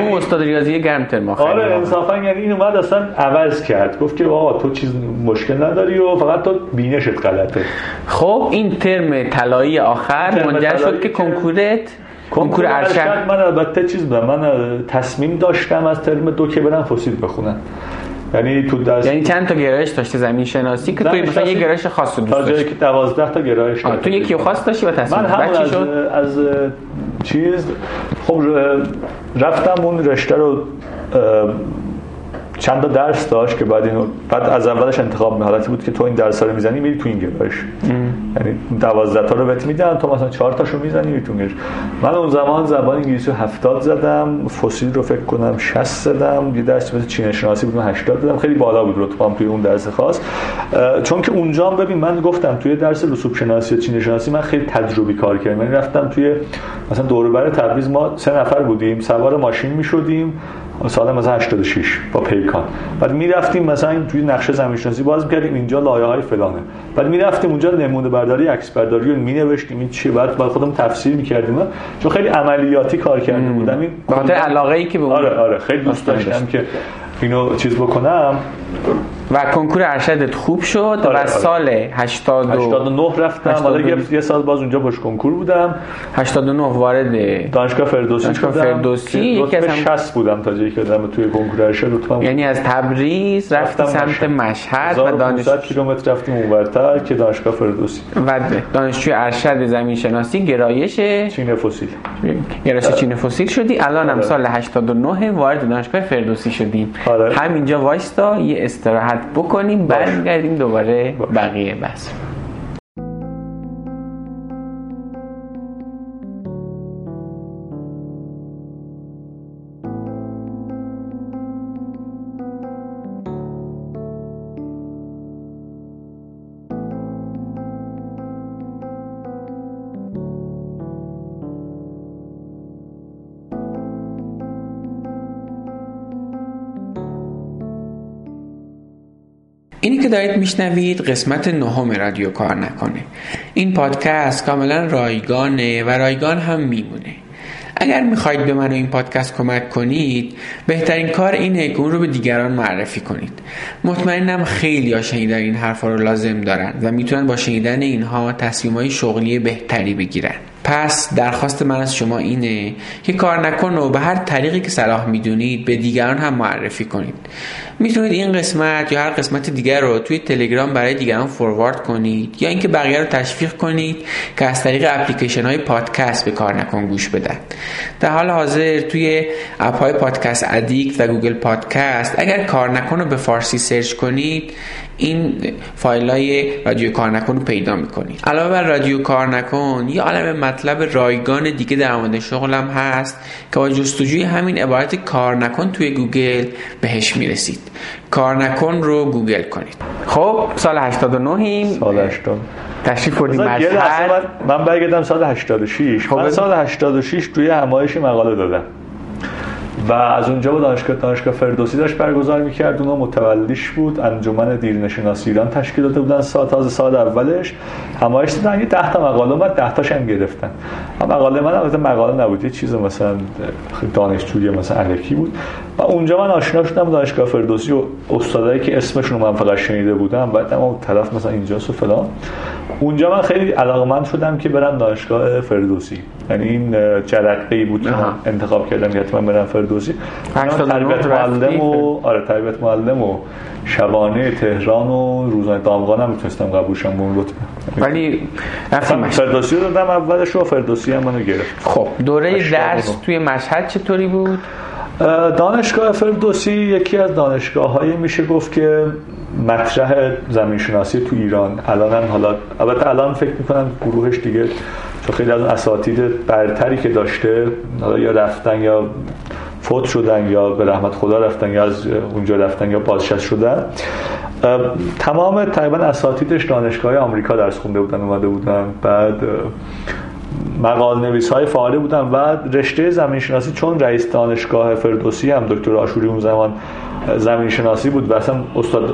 اون استاد ریاضی گرمتر ما خیلی. آره انصافا یعنی این اومد اصلا عوض کرد، گفت که آقا تو چیز مشکل نداری و فقط تو بینشت غلطه. خب این ترم طلایی آخر منجر شد که کنکور ارشد، من البته چیز بودم، من تصمیم داشتم از ترم دو که برم فسیل بخونم، یعنی تو درس یعنی چند تا گرایش داشته زمین شناسی که توی مثلا یه گرایش خاص دوست داشتی تا جایی که 12 تا گرایش داشت، تو یکی خاص داشتی و تصمیم گرفتی چی شد؟ از چیز خب رفتم اون رشته رو چند تا درس داشت که بعد از اولش انتخاب حالتی بود که تو این درس‌ها رو می‌زنی میری تو این گرایش، یعنی 12 تا رو بهت میدن تو مثلا 4 تاشو می‌زنی میری تو گرایش. من اون زمان زبان انگلیسی رو 70 زدم، فسیل رو فکر کنم 60 زدم، یه درس مثل چین شناسی بود من 80 زدم، خیلی بالا بود رتبه‌ام توی اون درس خاص، چون که اونجا ببین من گفتم توی درس رسوب شناسی و چین شناسی من خیلی تجربی کار کردم، یعنی رفتم توی مثلا دوره بر تبریز ما 3 نفر بودیم، سوار ماشین می‌شدیم سال مثلا 86 با پیکان، بعد میرفتیم مثلا توی نقشه زمین‌شناسی باز می‌کردیم اینجا لایه‌های فلانه، بعد میرفتیم اونجا نمونه برداری عکس برداری رو مینوشتیم این چیه، بعد خودمون تفسیر می‌کردیم، چون خیلی عملیاتی کار کرده بودم این به خاطر علاقه‌ای که به اون. آره خیلی دوست داشتم که اینو چیز بکنم و کنکور ارشدت خوب شد. و سال 89 رفتم، حالا یه سال باز اونجا باش کنکور بودم، 89 وارد دانشگاه فردوسی یکی از 60 بودم تا جایی که دادم توی کنکور ارشد، یعنی از تبریز رفتم سمت مشهد و 1500 کیلومتر رفتیم اونورتر که دانشگاه فردوسی و دانشجوی ارشد زمین شناسی گرایش چین فسیل شدی. الان هم سال 89 وارد دانشگاه فردوسی شدیم. همینجا وایستا یه استراحت بکنیم، برمیگردیم دوباره بقیه بحث. اینی که دارید میشنوید قسمت 9 رادیو کارنکن. این پادکست کاملا رایگانه و رایگان هم میمونه. اگر میخواید به من و این پادکست کمک کنید، بهترین کار اینه که اون رو به دیگران معرفی کنید. مطمئنم خیلی ها شنیدن این حرفا رو لازم دارن و میتونن با شنیدن اینها تصمیمای شغلی بهتری بگیرن. پس درخواست من از شما اینه که کارنکن رو به هر طریقی که صلاح میدونید به دیگران هم معرفی کنید. میتونید این قسمت یا هر قسمت دیگر رو توی تلگرام برای دیگران فوروارد کنید، یا اینکه بقیه رو تشویق کنید که از طریق اپلیکیشن‌های پادکست به کارنکن گوش بدن. در حال حاضر توی اپ‌های پادکست ادیکت و گوگل پادکست اگر کارنکن رو به فارسی سرچ کنید، این فایل‌های رادیو کارنکن رو پیدا می‌کنید. علاوه بر رادیو کارنکن یه عالمه مطلب رایگان دیگه در مورد شغلم هست که با جستجوی همین عبارت کارنکن توی گوگل بهش میرسید. کارنکن رو گوگل کنید. خب سال 89یم، سال 80 تشریف بردیم مشهد. من برگردم سال 86. خب من سال 86 توی همایش مقاله دادم و از اونجا با دانشگاه فردوسی داشت برگزار میکرد، اونو متولیش بود، انجمن دیرینه‌شناسی ایران تشکیل داده بودن، سال اولش همایش دادن، یه 10 تا مقاله اومد، 10 تاش هم گرفتن. مقاله من البته مقاله نبود، یه چیز مثلا دانشجویی مثلا الکی بود و اونجا من آشنا شدم دانشگاه فردوسی و استادایی که اسمشون رو من فقط شنیده بودم، بعدم اون طرف مثلا اینجاست و فلان. اونجا من خیلی علاقمند شدم که برم دانشگاه فردوسی یعنی این جرقه‌ای بود که انتخاب کردم که حتما برم فردوسی. تربیت معلم و شبانه تهران و روزنامه دامغان هم میتونستم قبول شم به اون رتبه، ولی فردوسی رو دادم اولش و فردوسی هم منو گرفت. خب دوره درس توی مشهد چطوری بود؟ دانشگاه فردوسی یکی از دانشگاه‌های میشه گفت که مطرح زمین‌شناسی تو ایران الانم، حالا البته الان فکر می‌کنم گروهش دیگه چون خیلی از اساتید برتری که داشته حالا یا رفتن یا فوت شدن یا به رحمت خدا رفتن یا از اونجا رفتن یا بازنشسته شدن، تمام تقریبا اساتیدش دانشگاه آمریکا درس خونده بودن اومده بودن، بعد مقاله نویس‌های فعال بودن و رشته زمین‌شناسی چون رئیس دانشگاه فردوسی هم دکتر آشوری اون زمان زمین‌شناسی بود و اصلا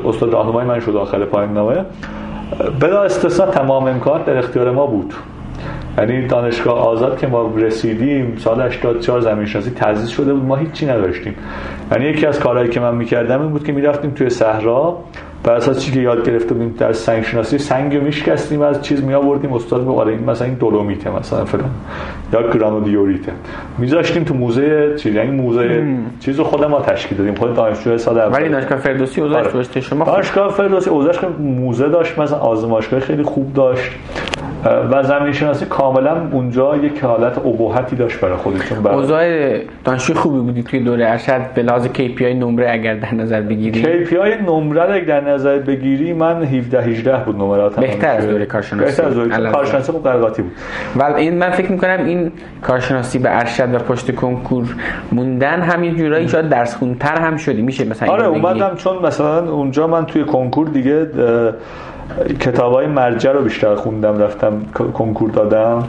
استاد راهنمای من شد آخر پایان‌نامه، بلا استثنا تمام امکانات در اختیار ما بود. یعنی دانشگاه آزاد که ما رسیدیم سال 84 زمین‌شناسی تأسیس شده بود، ما هیچی نداشتیم. یعنی یکی از کارهایی که من می‌کردم این بود که می‌رفتیم توی صحرا بر اساس چیزی که یاد گرفته بودیم در سنگ شناسی سنگو میشکستیم از چیز میآوردیم استاد میگفت این مثلا این دولومیته مثلا فلان یا گرانودیوریته، میذاشتیم تو موزه چیز، یعنی موزه چیزو خود ما تشکیل دادیم، خود دانشجو سال اول. ولی دانشگاه فردوسی اوضاعش داشت شما؟ دانشگاه فردوسی اوضاعش موزه داشت، مثلا آزمایشگاه خیلی خوب داشت و زمین شناسی کاملا اونجا یک حالت ابهتی داشت برای خودشون. اوضاع دانشجو خوبی بودی توی دوره ارشد به لحاظ KPI نمره اگر در نظر بگیری؟ KPI نمره اگر در نظر بگیری من 17-18 بود نمراتم، بهتر از دوره کارشناسی. بهتر از دوره کارشناسی خوب درجاتی بود. ولی این من فکر می‌کنم این کارشناسی به ارشد و پشت کنکور موندن هم یه جورایی شاید درس خوندتر هم شدی میشه مثلا. آره اومدم چون مثلا اونجا من توی کنکور دیگه کتابای مرجع رو بیشتر خوندم، رفتم کنکور دادم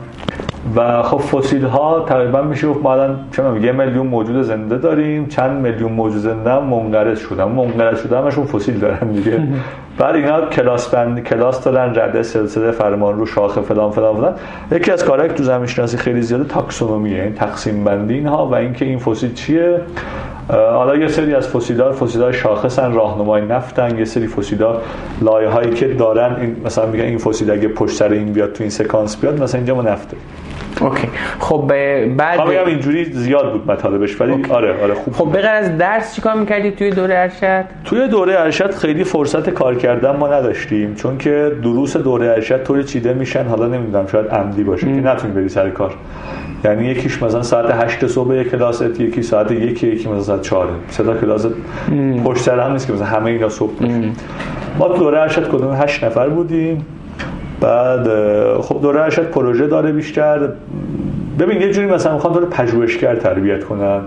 و خب فسیل ها تقریبا میشه گفت ما الان یه میلیون موجود زنده داریم، چند میلیون موجود زنده منقرض شدن همشون فسیل دارن دیگه. بعد اینا کلاس دارن، رده، سلسله، فرمان رو، شاخه فلان فلان فلان. یکی از کارهایی که تو زمین شناسی خیلی زیاده تاکسونومیه، این تقسیم بندی اینها و اینکه این فسیل چیه. حالا یه سری از فسیل‌های شاخصن، راهنمای نفتن، یه سری فسیل‌ها لایه‌هایی که دارن این مثلا میگن این فسیل اگه پشت سر این بیاد تو این سکانس بیاد مثلا اینجا ما نفته. اوکی خب بعد هم اینجوری زیاد بود مطالبش ولی آره خوب. خب بغیر از درس چیکار می‌کردی توی دوره ارشد؟ توی دوره ارشد خیلی فرصت کار کردن ما نداشتیم چون که دروس دوره ارشد طوری چیده میشن، حالا نمیدونم شاید عمدی باشه که نتونی بری سر کار. یعنی یکیش مثلا ساعت 8 صبح یک کلاس، یکی ساعت 1، یکی مثلا ساعت 4. صدا کلاس پشت سر هم نیست که مثلا همه اینا صبح باشه. ما دوره ارشد کدوم 8 نفر بودیم. بعد خب دوره ارشد پروژه داره بیشتر. ببین یه جوری مثلا میخوان دوره پژوهشگر تربیت کنن،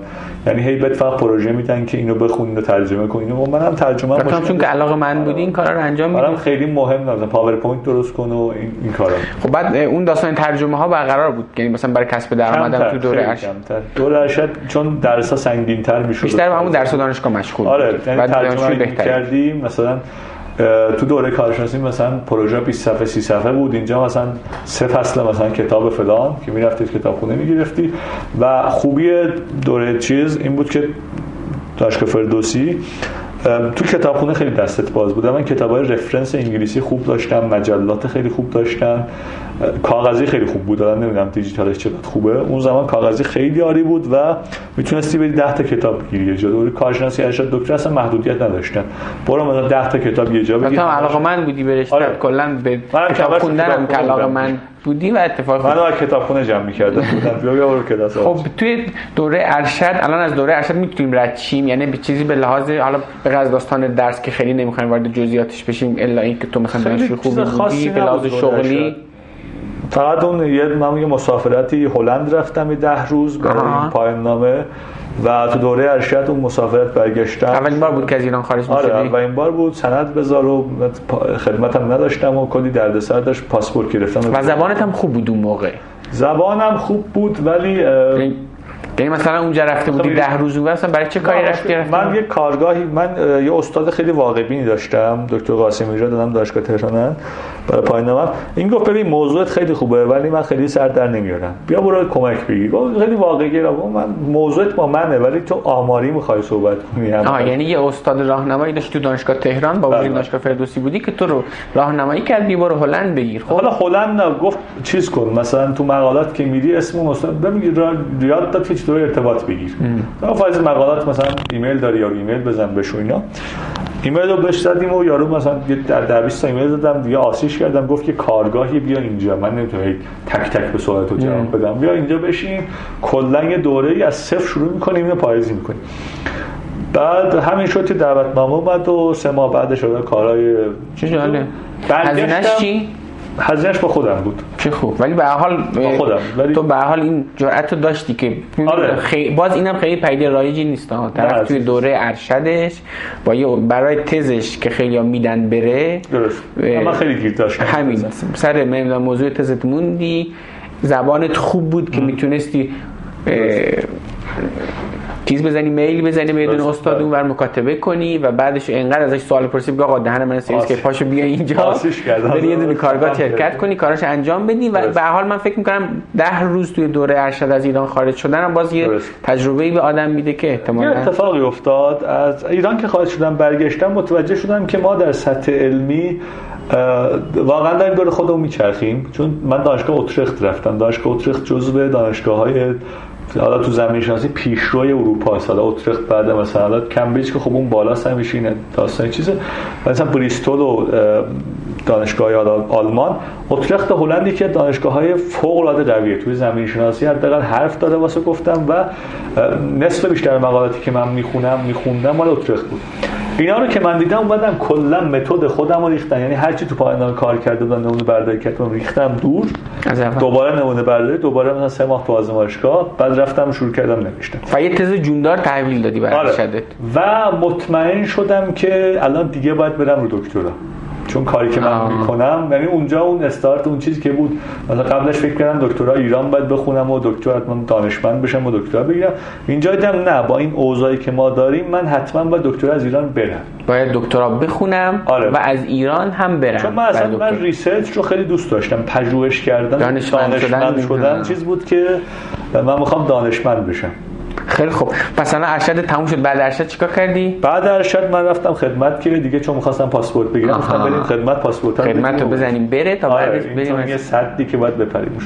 یعنی هی بهت فقط پروژه میدن که اینو بخونید و ترجمه کنید. منم ترجمه هم چون که علاقه من بود این کارا رو انجام میدم، خیلی مهم نبود پاورپوینت درست کن و این کارا. خب بعد اون داستان ترجمه ها برقرار بود، یعنی مثلا برای کسب درآمدم تو دوره ارشد چون درس‌ها سنگین‌تر میشد بیشتر همون درس دانشگاه مشغول. آره یعنی ترجمه بهتری مثلا تو دوره کارشناسی مثلا پروژه 20 صفحه 30 صفحه بود، اینجا مثلا 3 فصل مثلا کتاب فلان که می‌رفتید کتابخونه می‌گرفتی. و خوبی دوره چیز این بود که دانشگاه فردوسی تو کتابخونه خیلی دستت باز بود. من کتابای رفرنس انگلیسی خوب داشتم، مجلات خیلی خوب داشتم، کاغذی خیلی خوب بود. الان نمیدونم دیجیتالش چقدر خوبه، اون زمان کاغذی خیلی عالی بود و میتونستی بری 10 تا کتاب بگیری. جدول کارشناسی ارشد دکتر اصلا محدودیت نداشتن، برو مثلا 10 تا کتاب یه جا بگیر. مثلا علاقه من بودی برشتم. آره. کلا به کتاب خوندنم که علاقه من بودی و اتفاق من رو کتابخونه جمع می‌کردم بودم کلاس. خب توی دوره ارشد الان از دوره ارشد میتونیم رد شیم؟ یعنی به چیزی به لحاظ حالا به غیر از داستان درس که خیلی نمی‌خوایم وارد جزئیاتش بشیم الا اینکه تو مثلا دانشجو خوبی بودی به لحاظ شغلی. فقط اون من یه مسافرتی هلند رفتم 10 روز برای پایان‌نامه و تو دوره ارشد اون مسافرت برگشتم. اولین بار بود که از ایران خارج می‌شدی؟ آره اولین بار بود، سند بذار و خدمتم نداشتم و کلی دردسر داشت، پاسپورت گرفتم و زبانت هم خوب بود اون موقع؟ زبانم خوب بود ولی یعنی مثلا اونجا رفته بودی 10 روز اونجا اصلا برای چه کاری رفتی؟ من یه کارگاهی، من یه استاد خیلی واقع بینی داشتم، دکتر قاسم میرزا، دادم دانشگاه تهران برای پایان‌نامه. این گفت ببین موضوعت خیلی خوبه ولی من خیلی سر در نمیارم، بیا برو کمک بگیر. خیلی واقع گرا، من موضوعت با منه ولی تو آماری می‌خوای صحبت کنی. یعنی یه استاد راهنمایی داشت تو دانشگاه تهران، با وجود دانشگاه فردوسی بودی که تو رو راهنمایی کرد برو هلند بگیر. خب حالا هلند گفت چیز کن، مثلا تو مقالات که میدی اسم اون استاد بگیر، یاد داد هیچ دوره ارتباط بگیر. تا فاز مقالات مثلا ایمیل داری یا ایمیل بزن بهش و اینا. ایمیل رو بهش زدیم و یارو مثلا در 20 تا ایمیل زدم دیگه، آسیش کردم، گفت که کارگاهی بیا اینجا، من نمیتونم تک تک به سوالات جواب بدم، بیا اینجا بشین کلا یه دوره‌ای از صفر شروع می‌کنیم، اینو پاییزی می‌کنیم. بعد همین شد که دعوتنامه اومد و 3 ماه بعدش شده کارهای چه جاله. هزینه‌اش چی؟ هزینه‌اش با خودم بود. چه خوب. ولی به هر حال با خودم. ولی تو به هر حال این جرأت رو داشتی که آره. باز اینم خیلی پدیده رایجی نیست ها. طرف توی دوره ارشدش با یه برای تزش که خیلی‌ها میدن بره. درست. من خیلی گیر داشتم. همین سر موضوع تزت موندی، زبانت خوب بود که میتونستی چیز بزنی، میل بزنی بدون استاد اونور مکاتبه کنی و بعدش انقدر ازش سوال پرسید که آقا دهن من سرویس که پاشو بیا اینجا، بری یه دونه کارگاه شرکت کنی، کاراش انجام بدی. و به حال من فکر می‌کنم 10 روز توی دوره ارشد از ایران خارج شدنم باز یه تجربه‌ای به آدم میده که احتمالاً اتفاقی افتاد. از ایران که خارج شدم برگشتم، متوجه شدم که ما در سطح علمی واقعا داریم دور خودمون میچرخیم. چون من دانشگاه اترخت رفتم، دانشگاه اترخت جزو دانشگاه‌های حالا تو زمین شناسی پیشروی اروپا است. حالا اترخت بعد مثلا حالا کمبریج که خب اون بالا سمیشه این داستان چیزه، مثلا بریستول و دانشگاه آلمان. اترخت هلندی که دانشگاه‌های فوق‌العاده قویه توی زمین شناسی، حداقل حرف داره واسه گفتم و نصف بیشتر مقالاتی که من میخوندم مال اترخت بود. اینا رو که من دیدم اومدم کلا متد خودم رو ریختم، یعنی هر چی تو پایان کار کرده بودم نمونه برداری کردم ریختم دور، دوباره نمونه برداری، دوباره مثلا 3 ماه تو آزمایشگاه، بعد رفتم شروع کردم نوشتم. و یه تز جوندار تحویل دادی برای شدت و مطمئن شدم که الان دیگه باید برم رو دکترا، چون کاری که من میکنم، یعنی اونجا اون استارت اون چیزی که بود، مثلا قبلش فکر کردم دکترا ایران باید بخونم و دکترا حتما دانشمند بشم و دکترا بگیرم، اینجا دیدم نه، با این اوضاعی که ما داریم من حتما باید دکترا از ایران برم، باید دکترا بخونم و از ایران هم برم. چون من اصلا من ریسرچ رو خیلی دوست داشتم، پژوهش کردن، دانشمند شدن چیز بود که من میخوام دانشمند بشم. خیلی خوب. پس الان ارشد تموم شد، بعد ارشد چیکار کردی؟ بعد ارشد من رفتم خدمت که دیگه، چون می‌خواستم پاسپورت بگیرم، گفتم بریم خدمت، پاسپورت رو بزنیم بره تا بعدش بریم یه سدی که باید بپریمش.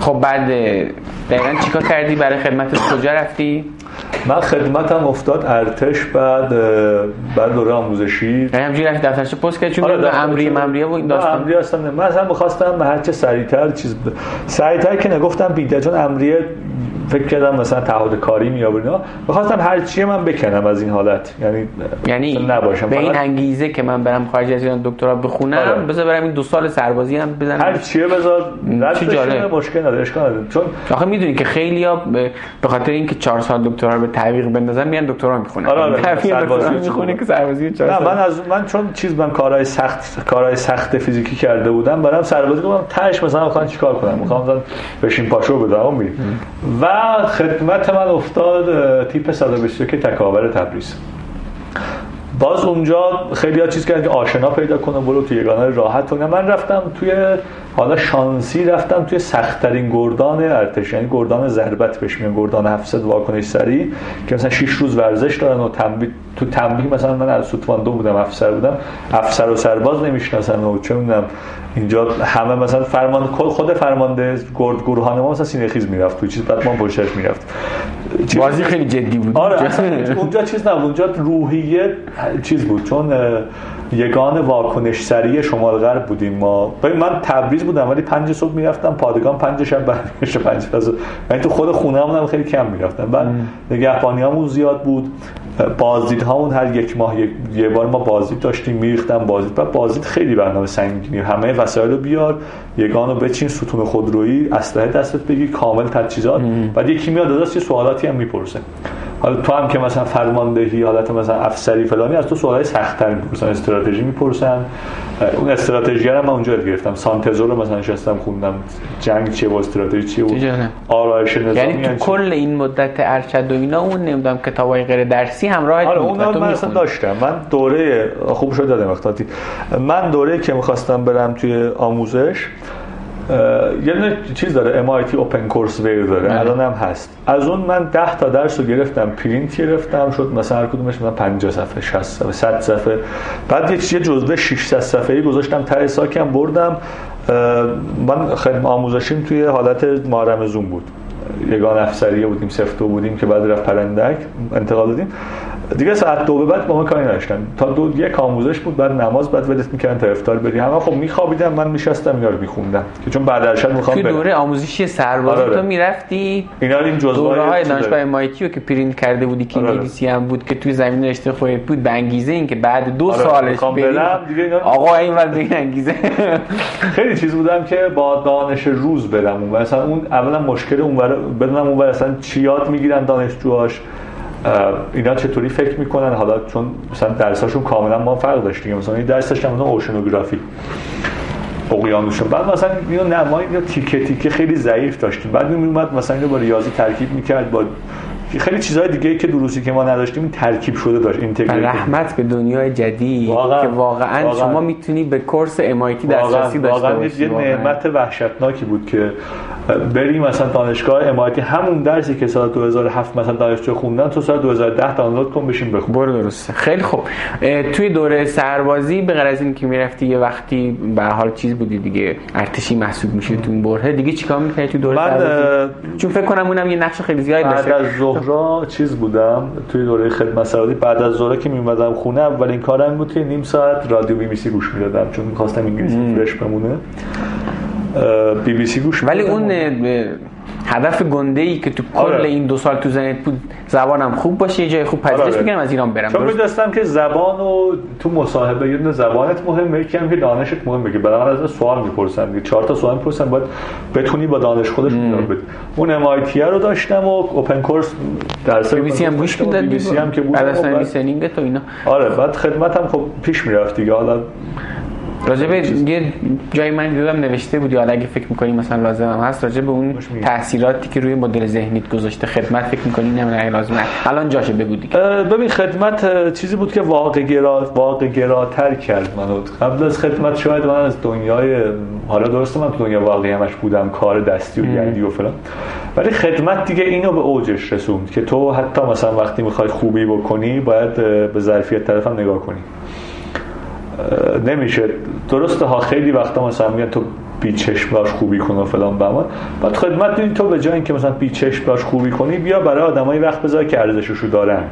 خب بعد دقیقاً چیکار کردی؟ برای خدمت کجا رفتی؟ من خدمتم افتاد ارتش، بعد دوره آموزشی همینجوری رفت دفترش پست کرد، چون امریه و این داستان امریه هستم. من اصلا می‌خواستم هر چه سریع‌تر سریع‌تر که نگفتم بیده، چون امریه فکر کردم مثلا تعهد کاری میآورن، می‌خواستم هر چیه من بکنم از این حالت، یعنی نباشم به این انگیزه که من برم خارج از ایران دکترا بخونم. آره. بذار برم این 2 سال سربازی هم بزنم، هر چیه بذار، چیزی مشکل نداره، اشکال نداره. چون آخه میدونی که خیلی‌ها به خاطر اینکه 4 سال دکترا رو به تعویق بندازن میان دکترا میخونن. سربازی میخونه که سربازی 4 سال. نه من چون من کارهای سخت فیزیکی کرده بودم، برام سربازی گفتم تاش مثلا می‌خوام چیکار کنم، می‌خوام بشین پاشو بدم میرم. و خدمت من افتاد تیپ 122 که تکاور تبریز. باز اونجا خیلی ها چیز کرد که آشنا پیدا کنه، برو توی یگانه راحت. من رفتم توی حالا شانسی رفتم توی سخت‌ترین گردان ارتش، یعنی گردان ضربت بهش میگن، گردان 700 واکنش سریع که مثلا 6 روز ورزش دارن و تنبیه. مثلا من از سوتواندو بودم، افسر بودم، افسر و سرباز نمیشناسن و چه میدونم اینجا همه مثلا خود فرمانده گردگروهان ما مثلا سینه‌خیز میرفت توی چیز، بعد ما پشتش میرفت. بازی خیلی جدی بود. آره اونجا چیز نبود، اونجا روحیه چیز بود، چون یگان واکنش سریع شمال غرب بودیم ما. من تبریز بودم ولی 5 صبح میرفتم پادگان، 5 شب برمیگشتم، 5 فصل. من تو خود خونه‌مون خیلی کم میرفتم. بعد نگهبانیامون زیاد بود، بازدیدهامون هر 1 ماه یه بار ما بازدید داشتیم، میریختم بازدید. بعد بازدید خیلی برنامه سنگینی، همه وسایل رو بیار، یگانو بچین، ستون خودرویی، اسلحه دستت بگیر، کامل تجهیزات. بعد یکی میاد ازش سوالاتی هم میپرسه. حالا تو هم که مثلا فرماندهی، حالت مثلا افسری فلانی، از تو سوالای سخت‌تر می‌پرسن، استراتژی می‌پرسن. اون استراتژی رو من اونجا یاد گرفتم. سان تزو رو مثلا نشستم خوندم، جنگ چیه و استراتژی چیه و آرایش نظامی. یعنی تو کل این مدت ارشد و اینا اون نمیدونم کتابای غیر درسی همراهت بود. آره اون من اصلا داشتم. من دوره خوب شد دادم وقتی من دوره که می‌خواستم برم توی آموزش یه چیز داره MIT OpenCourseWare داره، الان هم هست. از اون من 10 تا درس رو گرفتم، پرینت گرفتم، شد مثلا هر کدومش من 50 صفحه 60 صفحه 100 صفحه. بعد یه چیز جزوه 600 صفحه‌ای گذاشتم ته ساکم بردم. من خیلی آموزشیم توی حالت محرم زوم بود، یگان افسریه بودیم، سفتو بودیم که بعد رفت پلندک انتقال دادیم دیگه. ساعت 2 به بعد با ما کاری نداشتن، تا 2-1 آموزش بود، بعد نماز، بعد ولت می‌کردن تا افطار بریم. همه خب می‌خوابیدن، من می‌شستم اینا رو می‌خوندم که چون بعد ارشد می‌خوام برم. تو دوره آموزشی سربازی تو می‌رفتی اینا رو این جزوهای دانشگاه MIT که پرینت کرده بودی که بی سی هم بود که توی زمین رشته خودت بود، به انگیزه این که بعد 2 سالش بریم آقا این ور دیگه انگیزه خیلی چیز بودم که با دانش روز برم اون. مثلا اون اولا مشکل اونور بدونم اونور اصلا چی یاد می‌گیرن دانشجوهاش، اینا چطوری فکر میکنن. حالا چون مثلا درساشون کاملا ما فرق داشت دیگه، مثلا این درس داشتم اون اوشنوگرافی اقیانوس، بعد مثلا اینو نمای یا تیکه تیکه خیلی ضعیف داشتیم. بعد میومد مثلا اینو با ریاضی ترکیب میکرد، با خیلی چیزهای دیگه که دروسی که ما نداشتیم ترکیب شده داشت. اینتگریت رحمت به دنیای جدید واقعاً. که واقعا شما میتونی به کورس MIT دسترسی داشته باشید. یه نعمت وحشتناکی بود که بریم مثلا دانشگاه MIT همون درسی که سال 2007 مثلا دانشجو خوندن تو سال 2010 دانلود کن بشین بخون. برو درسته. خیلی خوب. توی دوره سربازی به غیر از این که میرفتی یه وقتی به هر حال چیز بودی دیگه ارتشی محسوب میشه تو اون برهه دیگه، چیکار می‌کردی تو دوره سربازی؟ چون فکر کنم اونم یه نقش خیلی زیادی داشت. را چیز بودم توی دوره خدمت سرایی، بعد از ظهر که میومدم خونه اولین کارم بود که نیم ساعت رادیو بی بی سی گوش میدادم، چون می‌خواستم انگلیسی فرش بمونه. بی بی سی گوش. ولی اون هدف گنده‌ای که تو کل این 2 سال تو ذهنت بود زبانم خوب باشه، یه جای خوب پذیرش بگیرم، از ایران برم. چون می‌دونستم که زبانو تو مصاحبه یه زبانت مهمه، یکم که دانشت مهمه که برام از سوال می‌پرسن دیگه، 4 تا سوال می‌پرسن باید بتونی با دانش خودت جواب بدی. اون ام‌آی‌تی رو داشتم و اوپن کورس درس بی بی سی هم گوش می‌دادم، بی بی سی هم که بود اصلا لیسنینگ تو اینا. آره بعد خدمتم خب پیش می‌رفت دیگه. حالا راجب یه جایی من دیدم نوشته بودی، حالا اگه فکر می‌کنی مثلا لازم هست راجب اون تأثیراتی که روی مدل ذهنیت گذاشته خدمت فکر می‌کنی نه لازم نه الان جاشه بگو دیگه. ببین خدمت چیزی بود که واقع‌گراتر کرد منو. قبل از خدمت شاید من از دنیای حالا درسته من تو دنیا واقعی همش بودم، کار دستی و گردی و فلان، ولی خدمت دیگه اینو به اوجش رسوند که تو حتی مثلا وقتی می‌خوای خوبی بکنی باید به ظرفیت طرفم نگاه کنی. نمیشه درسته ها، خیلی وقتا مثلا میگن تو بی چشم باش خوبی کن و فلان بهمان، بعد خدمت دیدی تو به جای اینکه مثلا بی چشم باش خوبی کنی، بیا برای آدمای وقت بذار که ارزششو دارن،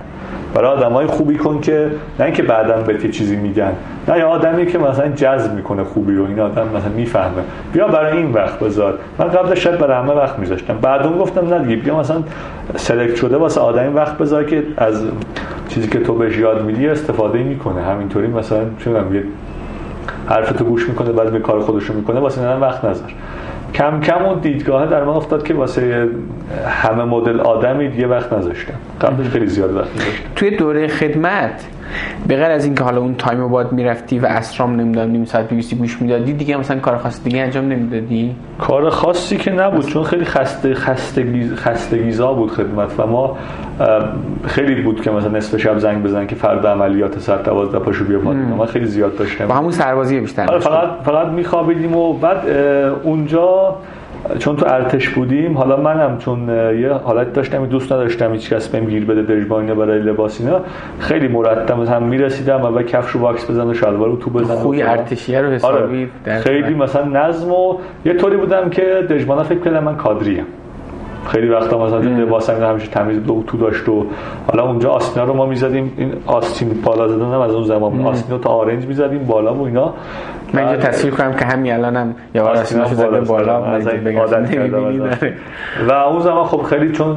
برای آدمای خوبی کن که نه اینکه بعداً بهت یه چیزی میگن، نه یا آدمی که مثلا جذب میکنه خوبی رو، این آدم مثلا میفهمه، بیا برای این وقت بذار. من قبلش شاید برای همه وقت میذاشتم، بعدون گفتم نه دیگه، بیا مثلا سلکت شده واسه آدمی وقت بذار که از چیزی که تو بهش یاد میدی استفاده میکنه، همینطوری مثلا چه میدونم یه حرفتو گوش میکنه بعد به کار خودش رو میکنه، واسه اینا وقت نذار. کم کم اون دیدگاه در من افتاد که واسه همه مدل آدمی دیگه وقت نذاشتم. قبلش خیلی زیاد وقت می‌ذاشتم. توی دوره خدمت به غیر از اینکه حالا اون تایمو بعد می‌رفتی و عصرام نمی‌دونم نیم ساعت بی بی سی گوش می‌دادی دیگه، مثلا کار خاصی دیگه انجام نمی‌دادی؟ کار خاصی که نبود، چون خیلی خستگیزا بود خدمت و ما خیلی بود که مثلا نصف شب زنگ بزنن که فردا عملیات ساعت 12 پاشو بیا پادین. ما خیلی زیاد داشتیم. با همون سربازی بیشتر. فقط می‌خوابیدیم و بعد اونجا چون تو ارتش بودیم، حالا منم چون یه حالت داشتم دوست نداشتم هیچ کس بهم گیر بده درجباینا برای لباس اینا، خیلی مرتب هم میرسیدم و کفشو واکس بزنم و شلوارو تو بزنم، خوی ارتشیه رو حسابی خیلی مثلا نظم و یه طوری بودم که درجبانا فکر کردن من کادریم. خیلی وقتا مثلا لباسم همیشه تمیز بود و تو داشت و حالا اونجا آستینا رو ما می‌زدیم، این آستین بالا زدن هم از اون زمان آستینا تا آرنج می‌زدیم بالا و اینا. من اینجا تصویر کنم که همین الانم یاور آستیناشو زده بالا عادت نمی‌بینی و اون زمان خب خیلی چون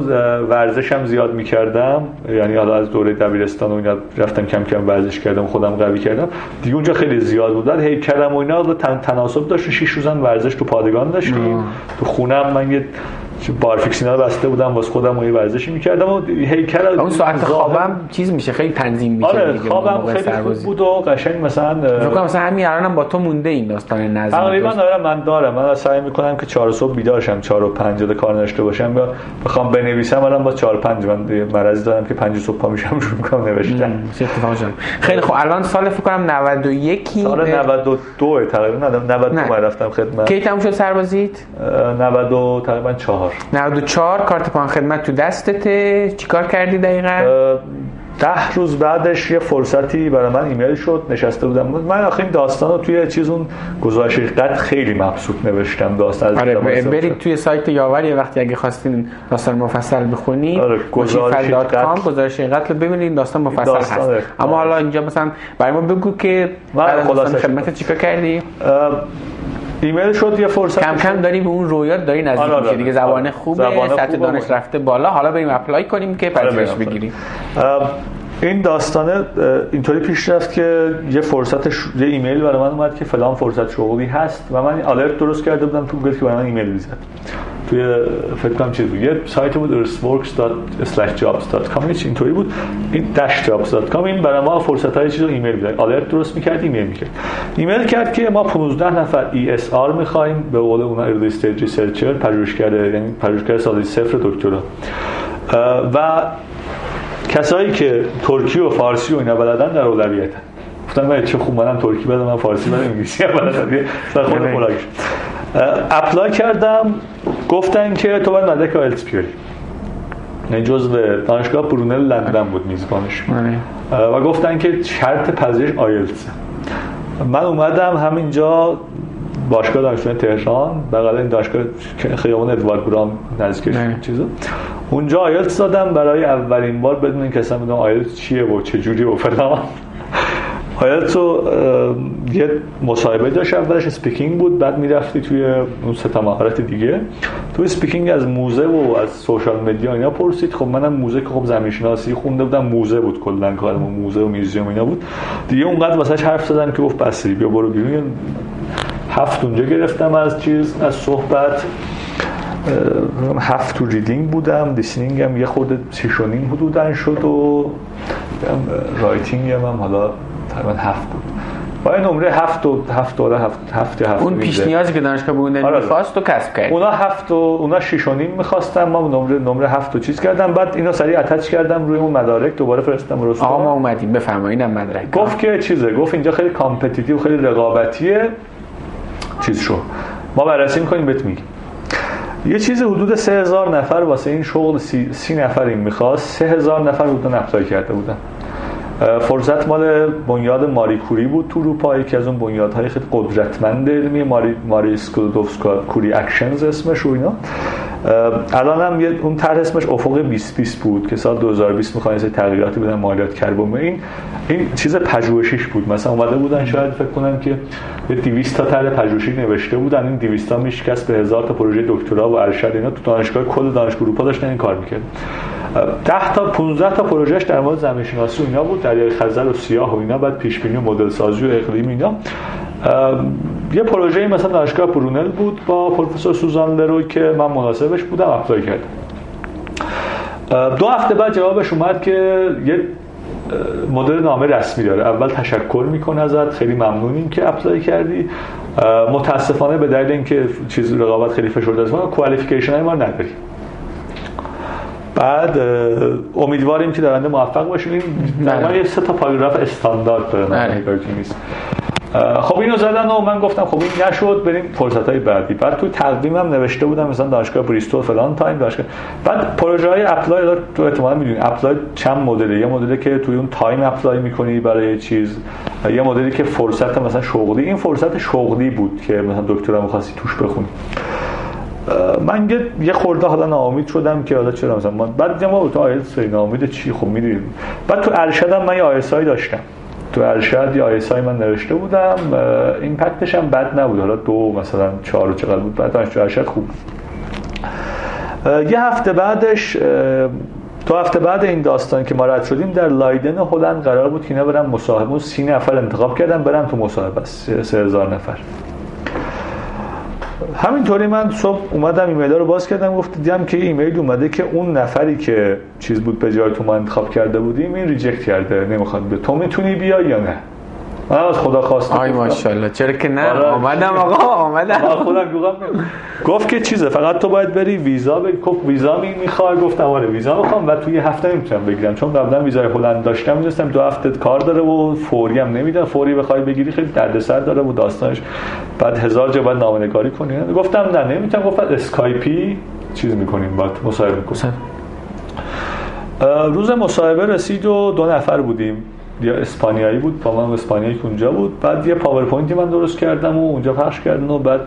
ورزشم زیاد می‌کردم، یعنی حالا از دوره دبیرستان و اینا رفتم کم کم ورزش کردم، خودم قوی کردم دیگه. اونجا خیلی زیاد بود بعد هیکلم و اینا تناسب داشت، 6 روزم ورزش تو پادگان داشتیم، تو خونه‌م من بارفیکسینا رو بسته بودم واسه خودم و یه ورزشی می‌کردم و هیکل اون ساعت خوابم چیز میشه خیلی تنظیم می‌کنه. آره خوابم خیلی خوب بود و قشنگ مثلا می‌گم مثلا همین الانم با تو مونده این داستان نظم تقریبا. آره من دارم، من سعی می‌کنم که 4 صبح بیدار شم، 4 و 5 تا کار نشته باشم یا بخوام بنویسم. الان با 4 5 من مرضی دارم که 5 صبح پا میشم شروع می‌کنم نوشتن. خیلی خوب. الان سال فکر کنم 91 سال 92 تقریبا 92 رفتم خدمت. کی تموم شد سربازیت؟ 92 تقریبا 94 کارت پان خدمت تو دستته. چیکار کردی دقیقاً؟ 10 روز بعدش یه فرصتی برای من ایمیل شد، نشسته بودم. من آخه این داستان رو توی چیز اون گزارش قد خیلی مبسوط نوشتم داستان. آره برید توی سایت یاور یه وقتی اگه خواستین داستان مفصل بخونید، آره گزارش قد رو ببینید، داستان مفصل هست. اما حالا اینجا مثلا برای ما بگو که خلاصه خدمت چیکار کردی؟ ایمیل شد یه فرصت کم کم داری به اون رویا داری نزدیک میشی دیگه. زبان خوبه، سطح دانش رفته بالا، حالا بریم اپلای کنیم که پذیرش بگیریم. این داستانه اینطوری پیش رفت که یه فرصت یه ایمیل برای من اومد که فلان فرصت شغلی هست و من آلرت درست کرده بودم تو گوگل که برای من ایمیل میزد. توی فکر کنم چیز بود یه سایت بود earthworks.jobs.com اینطوری بود این -jobs.com این برای ما فرصتای چیزو ایمیل میداد. آلرت درست می‌کرد، ایمیل می‌کرد. ایمیل کرد که ما 15 نفر ESR می‌خوایم، به قول اونها early stage researcher، پژوهشگر، یعنی پژوهشگر سال 0 دکترا و کسایی که ترکی و فارسی و اینا بلدن در اولویت. گفتم من چه خوب منم ترکی بلدم، من فارسی بلدم، انگلیسی بلدم. سر خود ملاقات اپلای کردم. گفتن که تو باید مدرک IELTS بیاری. یعنی جزء دانشگاه برونل لندن بود میزبانش. و گفتن که شرط پذیرش IELTS. من اومدم همینجا باشگاه دانشگاه تهران، بغل این دانشگاه خیابان ادوارد برام نزدیکش چیزا. اونجا IELTS دادم برای اولین بار بدون اینکه اصلا بدونم IELTS چیه و چه جوریه و فلان. IELTS یه مصاحبه داشت، اولش اسپیکینگ بود، بعد می‌رفتی توی اون سه تا مهارت دیگه. توی اسپیکینگ از موزه و از سوشال مدیا اینا پرسید. خب منم موزه که خب زمین‌شناسی خونده بودم، موزه بود کلاً کارم، موزه و میوزیوم اینا بود. دیگه اونقدر واسش حرف زدن که گفت بس بیا برو بیرون. 7 اونجا گرفتم از چیز از صحبت. 7 تو ریدینگ بودم، لیسنینگ هم یه خود 3.5 حدودن شد و رایتینگ هم حالا تقریبا 7 بود. با این نمره 7 اون پیش نیازی که دانشگاه برونل می‌خواست تو کسب کرد. اونا 7 و اونا 6.5 می‌خواستن، ما نمره 7 چیز کردم. بعد اینا سریع اتچ کردم روی اون مدارک، دوباره فرستادم رسوم. آقا ما اومدیم بفرمایید اینم مدارک. گفت که چیزه، گفت اینجا خیلی کامپتیتیو، خیلی رقابتیه. چیز شو ما بررسی می‌کنیم بهت میگیم. یه چیز حدود 3000 نفر واسه این شغل 30 نفرین می‌خواست. 3000 نفر بودن اپلای کرده بودن. فرصت مال بنیاد ماری کوری بود تو اروپا، یکی از اون بنیادهای خیلی قدرتمند علمی، ماری کوری اکشنز اسمش و اینا. الانم اون طرح اسمش افق 2020 بود که سال 2020 می‌خوان یه تغییراتی بدن مالیات کربن. این چیز پژوهشیش بود. مثلا اومده بودن شاید فکر کنم که 200 تا طرح پژوهشی نوشته بودن، این 200 تا میشکست به 1000 تا پروژه دکترا و ارشد اینا تو دانشگاه کل دانشگاه اروپا داشتن این کار می‌کردن. 10 تا 15 تا پروژهش در مورد زمین شناسی اینا بود، دریای خزر و سیاه و اینا، بعد پیش بینی و مدل سازی و اقلیم اینا. یه پروژه‌ای مثلا دانشگاه برونل بود با پروفسور سوزان لروی که من مناسبش بودم، اپلای کردم. 2 هفته بعد جوابش اومد که یه مدل نامه رسمی داره. اول تشکر میکنه ازت، خیلی ممنونیم که اپلای کردی، متاسفانه به دلیل اینکه چیز رقابت خیلی فشرده است ما کوالیفیکیشن‌های ما نداریم، بعد امیدواریم که درنده موفق باشیم. نامه یه 3 تا پاراگراف استاندارد داره، نمی‌گوییم نیست. خب اینو زدن و من گفتم خب این نشد، بریم فرصت‌های بعدی. بعد تو تقدیمم نوشته بودم مثلا دانشگاه بریستول فلان تایم دانشگاه. بعد پروژه‌های اپلای دار تو احتمالاً می‌دونید اپلای چند مدله. یه مدلی که توی اون تایم اپلای می‌کنی برای چیز، یه مدلی که فرصت مثلا شغلی. این فرصت شغلی بود که مثلا دکترا می‌خواستی توش بخونی. من یه خورده حالا ناامید شدم که حالا چرا مثلا بعد ما تو IELTS ناامید چی، خب می‌دونید. بعد تو ارشدم من یه ISI داشتم. تو ارشد یا ISI من نوشته بودم، ایمپکتش هم بد نبود، حالا 2 مثلا 4 و چقدر بود. بعد تو ارشد خوب. یه هفته بعدش، 2 هفته بعد این داستان که ما رد شدیم، در لایدن هلند قرار بود که اینا برن مصاحبه. 30 نفر انتخاب کردن برن تو مصاحبه، 3000 نفر. همینطوری من صبح اومدم ایمیل رو باز کردم، گفت دیدم که ایمیل اومده که اون نفری که چیز بود به جای تو ما انتخاب کرده بودیم این ریجکت کرده، نمیخواد به تو میتونی بیای یا نه. من از خدا خواستم. آی ماشاءالله، چرا که نه، اومدم آقا، اومدم. خودم گفتم گفت که چیزه فقط تو باید بری ویزا بگیر. گفت ویزا میخوای؟ گفتم آره ویزا میخوام و توی هفته نمیتونم بگیرم، چون قبلا ویزای هلند داشتم، میدونستم دو هفته کار داره و فوری هم نمیدن، فوری بخوای بگیری خیلی دردسر داره و داستانش، بعد هزار جا باید نامه نگاری کنی. گفتم نه نمیتونم. گفت اسکایپی چیز میکنیم، بعد مصاحبه میکنیم. روز مصاحبه رسید و دو نفر بودیم، یا اسپانیایی بود با من، اسپانیایی که اونجا بود. بعد یه پاورپوینتی من درست کردم و اونجا پخش کردم و بعد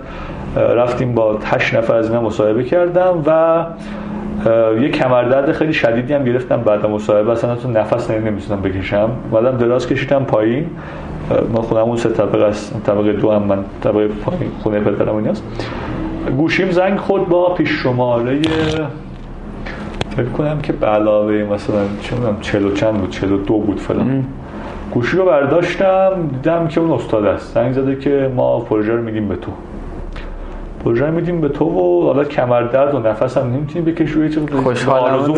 رفتیم با 8 نفر از اینا مصاحبه کردم و یه کمردرد خیلی شدیدی هم گرفتم بعد مصاحبه، اصلا تو نفس نمیتونم بکشم، بعدم دراز کشیدم پایین. ما خونمون 3 طبقه است، طبقه 2 هم من، طبقه پایین خونه پدرم ایناست. گوشیم زنگ خورد با پیش شماره، فکر کنم که به علاوه مثلا چونم 40 چند بود، 42 بود فلان. گوشی رو برداشتم دیدم که اون استاد است، زنگ زده که ما پروژه رو میدیم به تو، پروژه میدیم به تو و حالا کمر درد و نفس هم نمیتونی بکشی و یه چیز خوشحالم.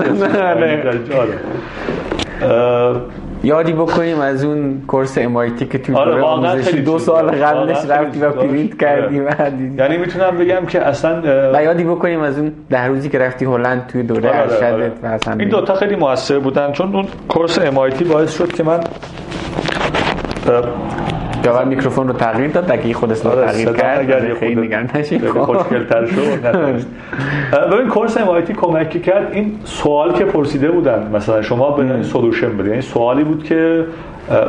یادی بکنیم از اون کورس MIT که توی دوره آموزشی 2 سال قبلش رفتی و پرینت کردی و دیدی، یعنی میتونم بگم که اصلا. و یادی بکنیم از اون 10 روزی که رفتی هلند توی دوره ارشدت و اصلا این دوتا خیلی موثر بودن، چون اون کورس MIT باعث شد که من جواب میکروفون رو تغییر داد، تا که خود اصلا تغییر کرد خیلی نگران نشی، خوشگل‌تر شد. ببین کورس MIT کمکی کرد، این سوال که پرسیده بودن مثلا شما به سولوشن بده، یعنی سوالی بود که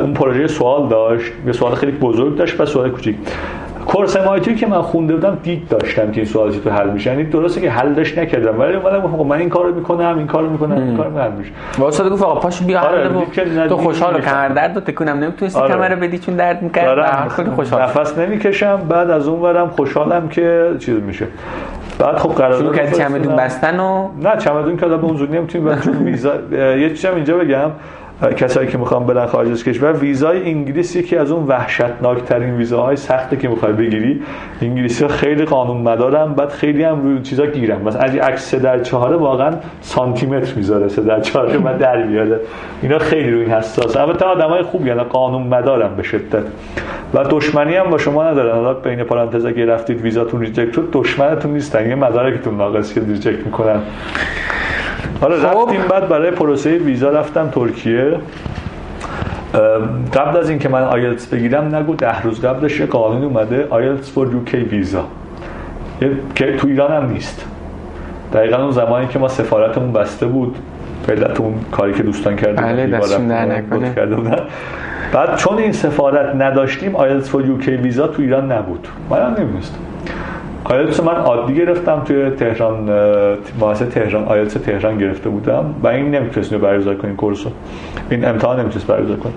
اون پروژه سوال داشت، یه سوال خیلی بزرگ داشت و سوال کوچیک. کورس MIT که من خونده بودم دید داشتم که این سوالا چطور حل میشه، یعنی درسته که حلش نکردم ولی اومدم من این کارو میکنم، این کارو میکنم، این کارو حل میشه. واسه گفت آقا پاشو بیا حل بده، تو خوشحال کمر درد تکونم نمیتونستی کمر بدی چون درد میکرد، خیلی خوشحال نفس نمیکشم. بعد از اون ورم خوشحالم که چیز میشه. بعد خب قرار شروع کردن چمدون بستن و نه چمدون کلا به اون زودی نمیتونیم، بعد چون ویزا یه چیزم اینجا بگم، کسایی که میخوان برن خارج از کشور، ویزای انگلیس یکی از اون وحشتناکترین ویزاهای سخته که میخوای بگیری. انگلیسی‌ها خیلی قانون مدارن، بعد خیلی هم روی چیزا گیرن، مثلا از عکس 3/4 واقعا سانتی متر میذاره 3/4 که من در میاره، اینا خیلی روی حساسه. البته آدمای خوبی ان، قانون مدارن به شدت و دشمنی هم با شما ندارن. حالا بین پرانتز اگه رفتید ویزاتون ریجکت شد دشمنتون نیستن، یه مدارکتون ناقصه که ریجکت میکنن. حالا رفتیم، بعد برای پروسه ویزا رفتم ترکیه. قبل از این که من آیلتس بگیرم نگو 10 روز قبلش یه قانون اومده آیلتس فور یوکی ویزا، که تو ایران هم نیست. دقیقا اون زمانی که ما سفارتمون بسته بود علت اون کاری که دوستان کرده بود کرده بودن، بعد چون این سفارت نداشتیم آیلتس فور یوکی ویزا تو ایران نبود، من هم نمیدونستم. آیلتس من عادی گرفتم توی تهران، مؤسسه تهران، آیلتس تهران گرفته بودم و این نمیتونستم برگزار کنم کورسو، این امتحان نمیتونستم برگزار کنم.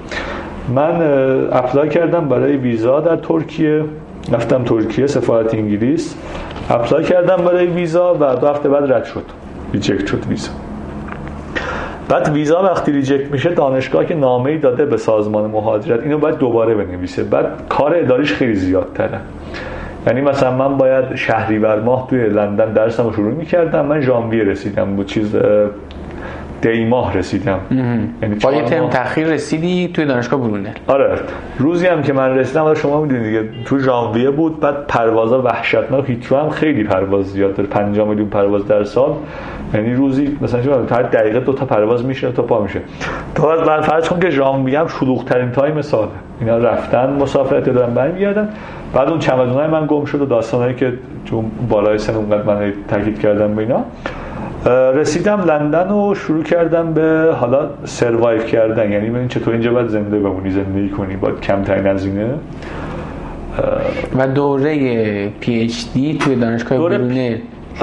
من اپلای کردم برای ویزا در ترکیه، رفتم ترکیه سفارت انگلیس، اپلای کردم برای ویزا و 2 هفته بعد رد شد، ریجکت شد ویزا. بعد ویزا وقتی ریجکت میشه دانشگاه که نامه‌ای داده به سازمان مهاجرت اینو باید دوباره بنویسه، بعد کار اداریش خیلی زیادتره. یعنی مثلا من باید شهریور ماه توی لندن درسم رو شروع میکردم، من ژانویه رسیدم بود، چیز دی ماه رسیدم، یعنی با یه ترم تأخیر رسیدی توی دانشگاه برونل. آره روزی هم که من رسیدم شما میدونید دیگه تو ژانویه بود. بعد پروازا وحشتناک، هیترو هم خیلی پرواز زیاد داره، 5 میلیون پرواز در سال، یعنی روزی مثلا شما هر دقیقه 2 تا پرواز میشه تا پا میشه. تو بعد فرض کن که ژانویه هم شلوغ‌ترین تایم ساله، اینا رفتن مسافرت دادن برمیگردن. بعد اون چمدونای من گم شد و داستانایی که تو بالای سن اونقدر من تاکید کردم به اینا. رسیدم لندن و شروع کردم به حالا سروایو کردن، یعنی ببین چطور اینجا باید زنده بمونی، زندگی کنی با کمترین هزینه. و دوره پی اچ دی توی دانشگاه برونل،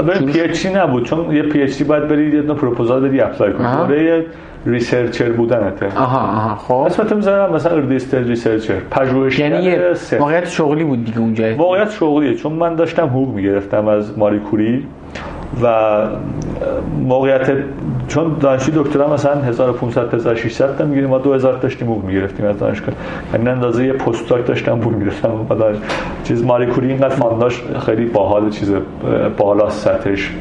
ببین پی اچ دی نبود چون یه پی اچ دی باید برید یه پروپوزال بدی اپلای کنی، دوره ریسرچر بودنته. آها خب اسمت میذارم مثلا ریسرچر، پژوهشگر، یعنی واقعیت شغلی بود دیگه اونجا. واقعیت شغلیه، چون من داشتم حقوق میگرفتم از ماری کوری، و موقعیت چون دانشجوی دکترا مثلا 1500 تا 1600 تا میگیریم، ما 2000 داشتیم پول میگرفتیم از دانشگاه، یعنی اندازه یه پست داک داشتم پول میگرفتم. بعد چیز ماری کوری اینقدر فانداش خیلی باحال، چیز بالا سطحش.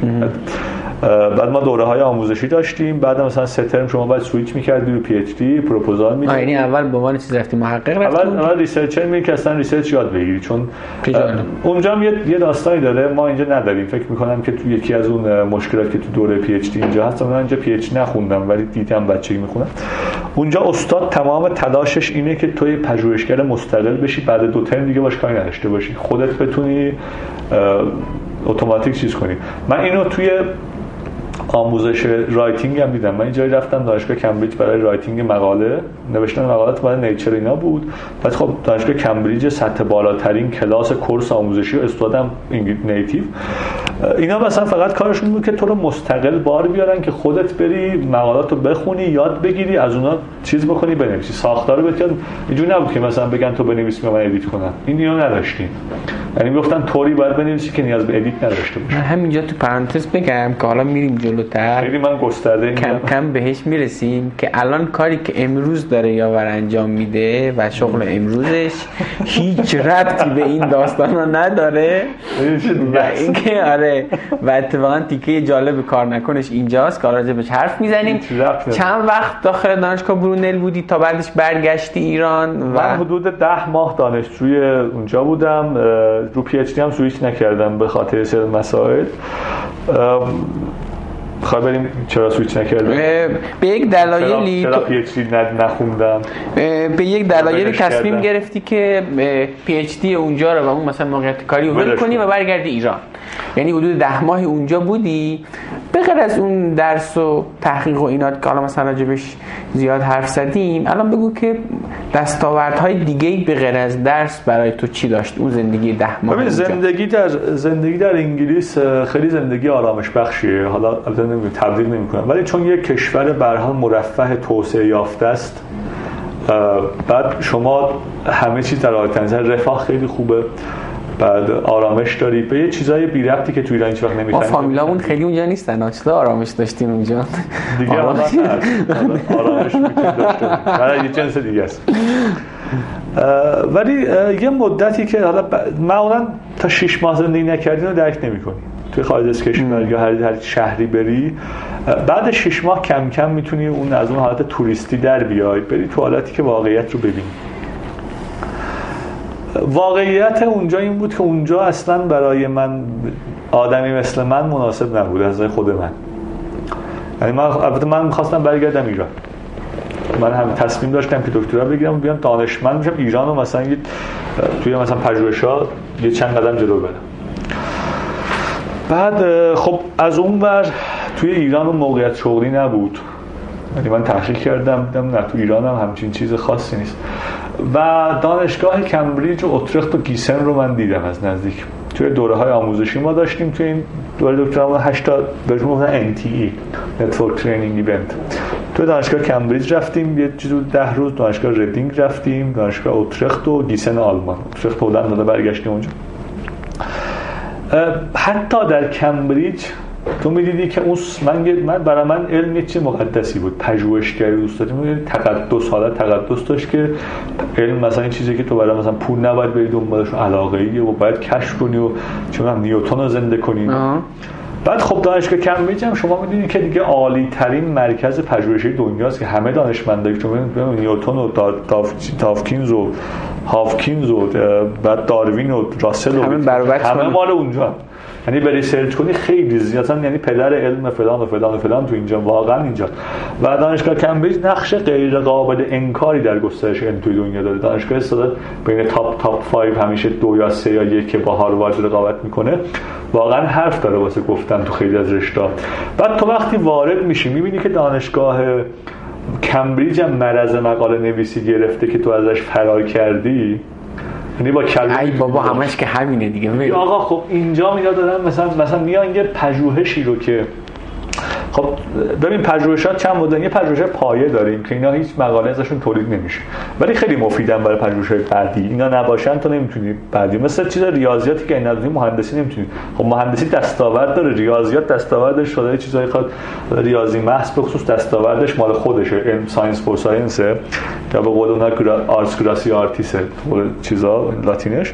بعد ما دوره‌های آموزشی داشتیم، بعد مثلا سه ترم شما باید سوئیچ می‌کردید رو پی اچ دی، پروپوزال می‌دادید. یعنی اول به عنوان چیز رفتیم محقق، اول ریسرچر می‌گی که اصلا ریسرچ یاد بگیری، چون اونجا یه داستانی داره ما اینجا نداریم. فکر می‌کنم که تو یکی از اون مشکلاتی که تو دوره پی اچ دی اینجا هست، من اینجا پی اچ نخوندم ولی دیدم بچه‌ای می‌خونن. اونجا استاد تمام تلاشش اینه که تو یه پژوهشگر مستقل بشی، بعد دو ترم دیگه باش کاری نداشته باشی، خودت بتونی اتوماتیک چیز کنی. من اینو توی آموزش رایتینگ هم دیدم. من اینجا رفتم دانشگاه کمبریج برای رایتینگ مقاله، نوشتن مقالات برای نیچر اینا بود. بعد خب دانشگاه کمبریج سطح بالاترین کلاس کورس آموزشی و استادم نیتیو، اینا مثلا فقط کارشون بود که تو رو مستقل بار بیارن که خودت بری مقالاتو بخونی، یاد بگیری، از اونا چیز بکنی، بنویسی، ساختارو بتیاد. اینجوری نبود که مثلا بگن تو بنویس من ادیت کنم، اینو نداشتین. یعنی میگفتن طوری باید بنویسی که نیاز به ادیت نداشته باشه. من همینجا تو پرانتز بگم که حالا میریم جلوتر، خیلی من گسترده کم کم بهش میرسیم که الان کاری که امروز داره یاور انجام میده و شغل امروزش هیچ ربطی به این داستانا نداره. و اینکه آره، و اتفاقا تیکه جالب کار نکنش اینجاست که راجبش حرف میزنیم. چند وقت داخل دانشگاه برونل بودی تا بعدش برگشتی ایران؟ و من حدود 10 ماه دانشجوی اونجا بودم، رو پی اچ دی هم سوئیچ نکردم به خاطر سر مسائل. خب بریم چرا سوئیچ نکردم؟ به یک دلایلی چرا پی اچ دی نخوندم، به یک دلایلی تصمیم گرفتی که پی اچ دی اونجا رو و اون مثلا موقعیت کاری رو ول کنی و برگردی ایران. یعنی حدود 10 ماه اونجا بودی، به غیر از اون درس و تحقیق و اینات که حالا مثلا راجبش زیاد حرف زدیم، الان بگو که دستاوردهای دیگه‌ای به غیر از درس برای تو چی داشت اون زندگی 10 ماه؟ ببین زندگی در انگلیس خیلی زندگی آرامش بخشیه. حالا تبدیل نمی‌کنم، ولی چون یک کشور به هر حال مرفه توسعه یافته است، بعد شما همه چیز در حال تنظیم، رفاه خیلی خوبه، بعد آرامش داری، به یه چیزای بی ربطی که تو ایران هیچ وقت نمی‌فهمی. فامیلامون خیلی اونجا نیستن، اصلا آرامش داشتیم اونجا دیگه، آرامش می‌تونید داشته باشید، برای یه جنس دیگه است. ولی یه مدتی که حالا معمولاً تا 6 ماه زندگی نکردین رو درک نمی‌کنی. توی خارج از کشور یا هر شهری بری، بعد 6 ماه کم کم میتونی اون از اون حالت توریستی در بیای، بری تو حالتی که واقعیت رو ببینی. واقعیت اونجا این بود که اونجا اصلا برای من آدمی مثل من مناسب نبود، از خود من. یعنی من میخواستم برگردم ایران، من هم تصمیم داشتم که دکترا بگیرم و بیام دانشمند بشم، ایران رو مثلا توی مثلا پژوهش‌ها یه چند قدم جلو برم. بعد خب از اون ور توی ایران اون موقعیت شغلی نبود، یعنی من تحقیق کردم دیدم نه تو ایران هم همچین چیز خاصی نیست. و دانشگاه کمبریج و اترخت و گیسن رو من دیدم از نزدیک. توی دوره‌های آموزشی ما داشتیم، توی این دوره دکترا 80 بهش میگفتن NTE Network Training Event. توی دانشگاه کمبریج رفتیم یه چیزی 10 روز، دانشگاه ریدینگ رفتیم، دانشگاه اترخت و گیسن آلمان. اترخت بودن داده برگشتیم اونجا. حتی در کمبریج تو می‌دیدی که اون من برای من علم یه چیز مقدسی بود، پژوهشگری دوست داشتم، یعنی تقدس، حالت تقدس داشت که علم مثلا این چیزی که تو برای مثلا پول نباید بری دنبالش، علاقه‌ایه و باید کشف کنی و چون نیوتن رو زنده کنی. بعد خب دانشگاه کمبریج هم شما می‌دیدی که دیگه عالی ترین مرکز پژوهشی دنیاست که همه دانشمندایی که نیوتن و داوکینز و هاوکینز و بعد داروین و راسل و همه مال اونجا. یعنی برای سرچ کنی خیلی زیادن، یعنی پدر علم فلان و فلان و فلان تو اینجا، واقعا اینجا. و دانشگاه کمبریج نقش غیر قابل انکاری در گسترش علم توی دنیا داره. دانشگاه استاد بین تاپ 5 همیشه 2 یا 3 یا 1 که با هاروارد رقابت میکنه، واقعا حرف داره واسه گفتن تو خیلی از رشته‌ها. بعد تو وقتی وارد میشی میبینی که دانشگاه کمبریج هم مرز مقاله نویسی گرفته که تو ازش فرار کردی. یعنی با کلمه ای بابا همش که همینه دیگه. آقا خب اینجا میاد دادن مثلا میان یه پژوهشی رو که خب ببین پژوهشات چند مدل، یه پژوهش پایه داریم که اینا هیچ مقاله ازشون تولید نمیشه، ولی خیلی مفیدن برای پژوهش‌های بعدی. اینا نباشن تو نمیتونی بعدی، مثلا چیز ریاضیاتی که اینا ندونی مهندسی نمیتونی. خب مهندسی دستاورد داره، ریاضیات دستاوردش شده چیزای خاص، ریاضی محض به خصوص دستاوردش مال خودشه، علم ساینس فور ساینس، یا به قول اونها آرتس گراسی آرتیسه چیزا لاتینش.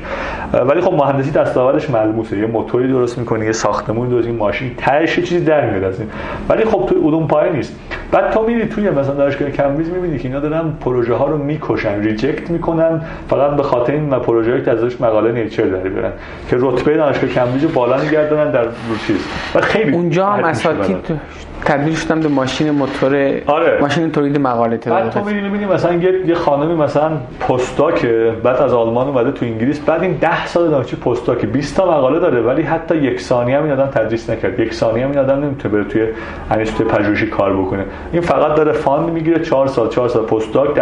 ولی خب مهندسی دستاوردش ملموسه، یه موتوری درست می‌کنی، یه ساختمون درست، این ماشین تهش چیزی در میاد از این. ولی خب توی علوم پایه نیست. بعد تا میری توی مثلا دانشگاه کمبریج میبینی که اینا دارن پروژه ها رو میکشن، ریجکت میکنن فقط به خاطر این پروژه‌ای که ازش مقاله نیچر در بیارن که رتبه دانشگاه کمبریج بالا نگردونن در چیز. و خیلی اونجا هم اساتید تبدیل شدن به ماشین موتور، آره. ماشین تولید مقاله تر. بعد تو میبینی مثلا یه خانمی مثلا پستاک بعد از آلمان اومده تو انگلیس، بعد این 10 سال دانشجو پستاک 20 تا مقاله داره، ولی حتی یک ثانیه هم این آدم تدریس نکرد، یک ثانیه هم این آدم نمیتونه بره توی انیشته پژوهشی کار بکنه. این فقط داره فاند میگیره 4 سال پستاک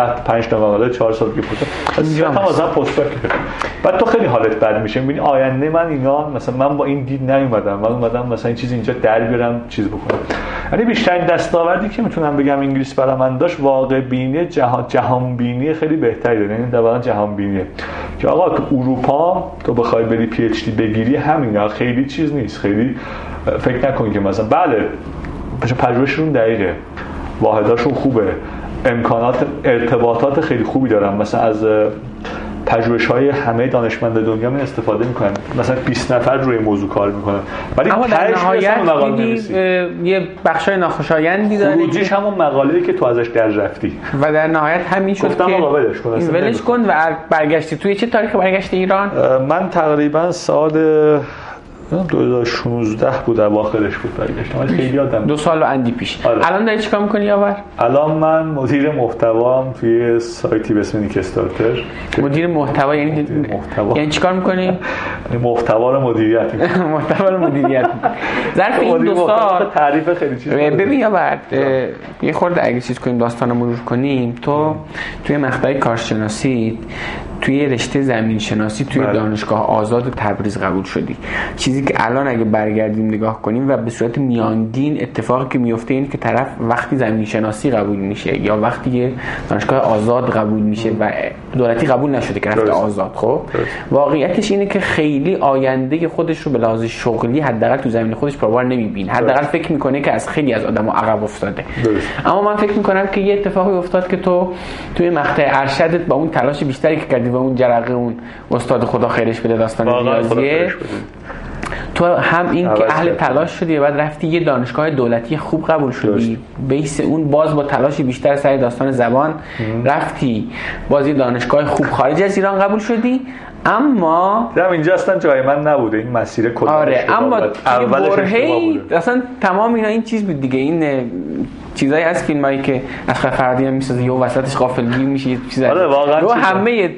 10-5 تا مقاله 4 سال دیگه پستاک مثلا پستاک. بعد تو خیلی حالت بد میشه، میبینی آینده من اینا مثلا من با این دید نیومدم، من اومدم مثلا این چیز اینجا در بیارم چیز بکنم. یعنی بیشترین دستاوردی که میتونم بگم انگلیس برای من داشت واقع بینی، جهان بینی خیلی بهتری داره. یعنی در واقع جهان بینیه که آقا تو اروپا تو بخوای بری پی اچ دی بگیری همین خیلی چیز نیست، خیلی فکر نکن که مثلا بله پژوهششون دقیقه، واحداشون خوبه، امکانات ارتباطات خیلی خوبی دارن، مثلا از پژوهش‌های همه دانشمند دنیا من استفاده می‌کنن، مثلا 20 نفر روی موضوع کار می‌کنن، ولی در نهایت یه بخشای ناخوشایندی داره، خروجیش همون مقاله‌ای که تو ازش در رفتی و در نهایت همین شد که ولش کن و برگشتی. توی چه تاریخ برگشتی ایران؟ من تقریبا سال 2016 بود، اواخرش بود برگشتم، ولی خیلی یادم 2 سال و اندی پیش. آره. الان داری چیکار می‌کنی یاور؟ الان من مدیر محتوام توی سایتی به اسم نیکستارتر. مدیر محتوا یعنی چیکار می‌کنی؟ محتوا رو مدیریت می‌کنم. محتوا رو مدیریت می‌کنم. ظرف این 2 سال تعریف خیلی چیزا. ببین یاور، یه خورده اگه چیز کنیم داستانو مرور کنیم، تو توی مقطع کارشناسی توی رشته زمین شناسی توی دانشگاه آزاد تبریز قبول شدی. چیزی که الان اگه برگردیم نگاه کنیم و به صورت میانگین اتفاقی که میفته اینه که طرف وقتی زمین شناسی قبول میشه یا وقتی که دانشگاه آزاد قبول میشه و دولتی قبول نشده که رفته آزاد، خب واقعیتش اینه که خیلی آینده خودش رو به لحاظ شغلی حداقل تو زمین خودش پروبار نمیبینه، حداقل فکر میکنه که از خیلی از آدم‌ها عقب افتاده. اما من فکر میکنم که یه اتفاقی افتاد که تو توی مقطع ارشدت با اون تلاش بیشتری که کردی و اون جرقه اون استاد خدا خیرش بده داستان ریاضیه، تو هم این که اهل تلاش شدی و بعد رفتی یه دانشگاه دولتی خوب قبول شدی، بیس اون باز با تلاشی بیشتر سر داستان زبان رفتی باز یه دانشگاه خوب خارج از ایران قبول شدی. اما درم اینجا اصلا جای من نبوده، این مسیر کلا، آره، اما برهی اصلا تمام اینا این چیز بود دیگه، این چیزایی از فیلمایی که اشرف فردی هم میسازه یهو وسطش غافلگیر میشه یه چیزی، آره واقعا رو همه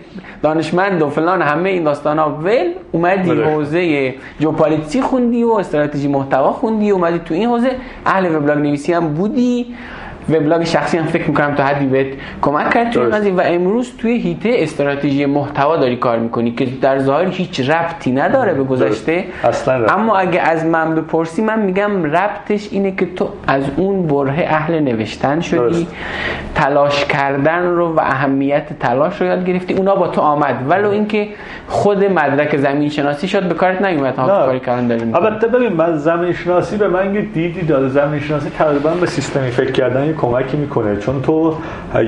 دانشمند و فلان همه این داستانا ول اومدی حوزه ژئوپلیتیک خوندی و استراتژی محتوا خوندی، اومدی تو این حوزه اهل وبلاگ نویسی هم بودی، وبلاگ شخصی هم فکر می‌کنم تا حدی بهت کمک کرد توی این، و امروز توی حیطه استراتژی محتوا داری کار می‌کنی که در ظاهر هیچ ربطی نداره به گذشته اصلا. اما اگه از من بپرسی من میگم ربطش اینه که تو از اون بره اهل نوشتن شدی، تلاش کردن رو و اهمیت تلاش رو یاد گرفتی، اونا با تو آمد، ولو اینکه خود مدرک زمین شناسی شد به کارت نیومد. ها کاری کردن داریم. البته ببین من زمین شناسی به من دیدی داد، زمین شناسی تقریبا به سیستمی فکر کردن کمکی میکنه، چون تو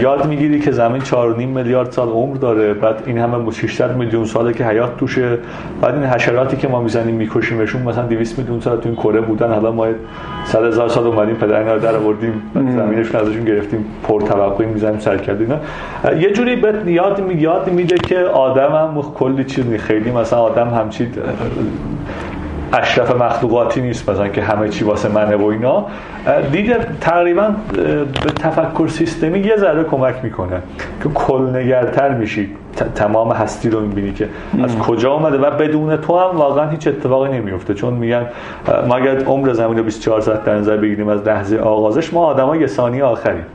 یاد میگیری که زمین 4.5 میلیارد سال عمر داره، بعد این همه 600 میلیون ساله که حیات توشه، بعد این حشراتی که ما میزنیم میکشیمشون مثلا 200 میلیون سال تو این کره بودن، حالا ما 100 هزار سال اومدیم پدر اینا رو درآوردیم، زمینشون ازشون گرفتیم، پرتوقعی میزنیم سر کردیم. یه جوری بهت یاد میده که آدمم کلی چیز نی، خیلی مثلا آدم همچین اشرف مخلوقاتی نیست مثلا که همه چی واسه منه و اینا. دیده تقریبا به تفکر سیستمی یه ذره کمک میکنه که کلنگرتر میشی، تمام هستی رو میبینی که از کجا اومده و بدون تو هم واقعا هیچ اتفاقی نمیفته، چون میگن ما اگر عمر زمین رو 24 ساعت در نظر بگیریم از لحظه آغازش، ما آدم‌ها یه ثانیه آخریم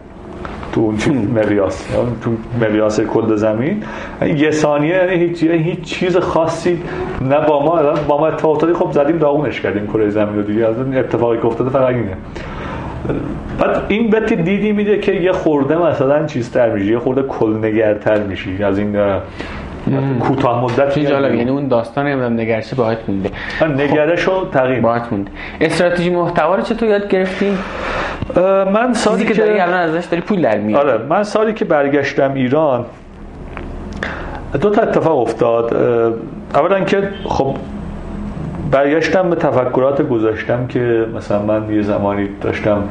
تو اون مقیاس، تو مقیاس کل زمین یه ثانیه یعنی هیچ چیز خاصی نه با ما با ما تا خب زدیم داغونش کردیم کره زمین رو دیگه، از این اتفاقی که افتاده فقط اینه. بعد این بت دیدی میده که یه خورده مثلا چیزتر میشه، یه خورده کلنگرتر میشی از این کوتاه مدت. چه جالب، یعنی اون داستان امروز نگرشی باهات مونده، نگرشو تغییر باهات مونده. استراتژی محتوا رو چطور یاد گرفتی؟ من سالی که داری الان ازش داری پول در میاری. آره، من سالی که برگشتم ایران دو تا اتفاق افتاد. اولا که خب برگشتم به تفکرات گذاشتم که مثلا من یه زمانی داشتم،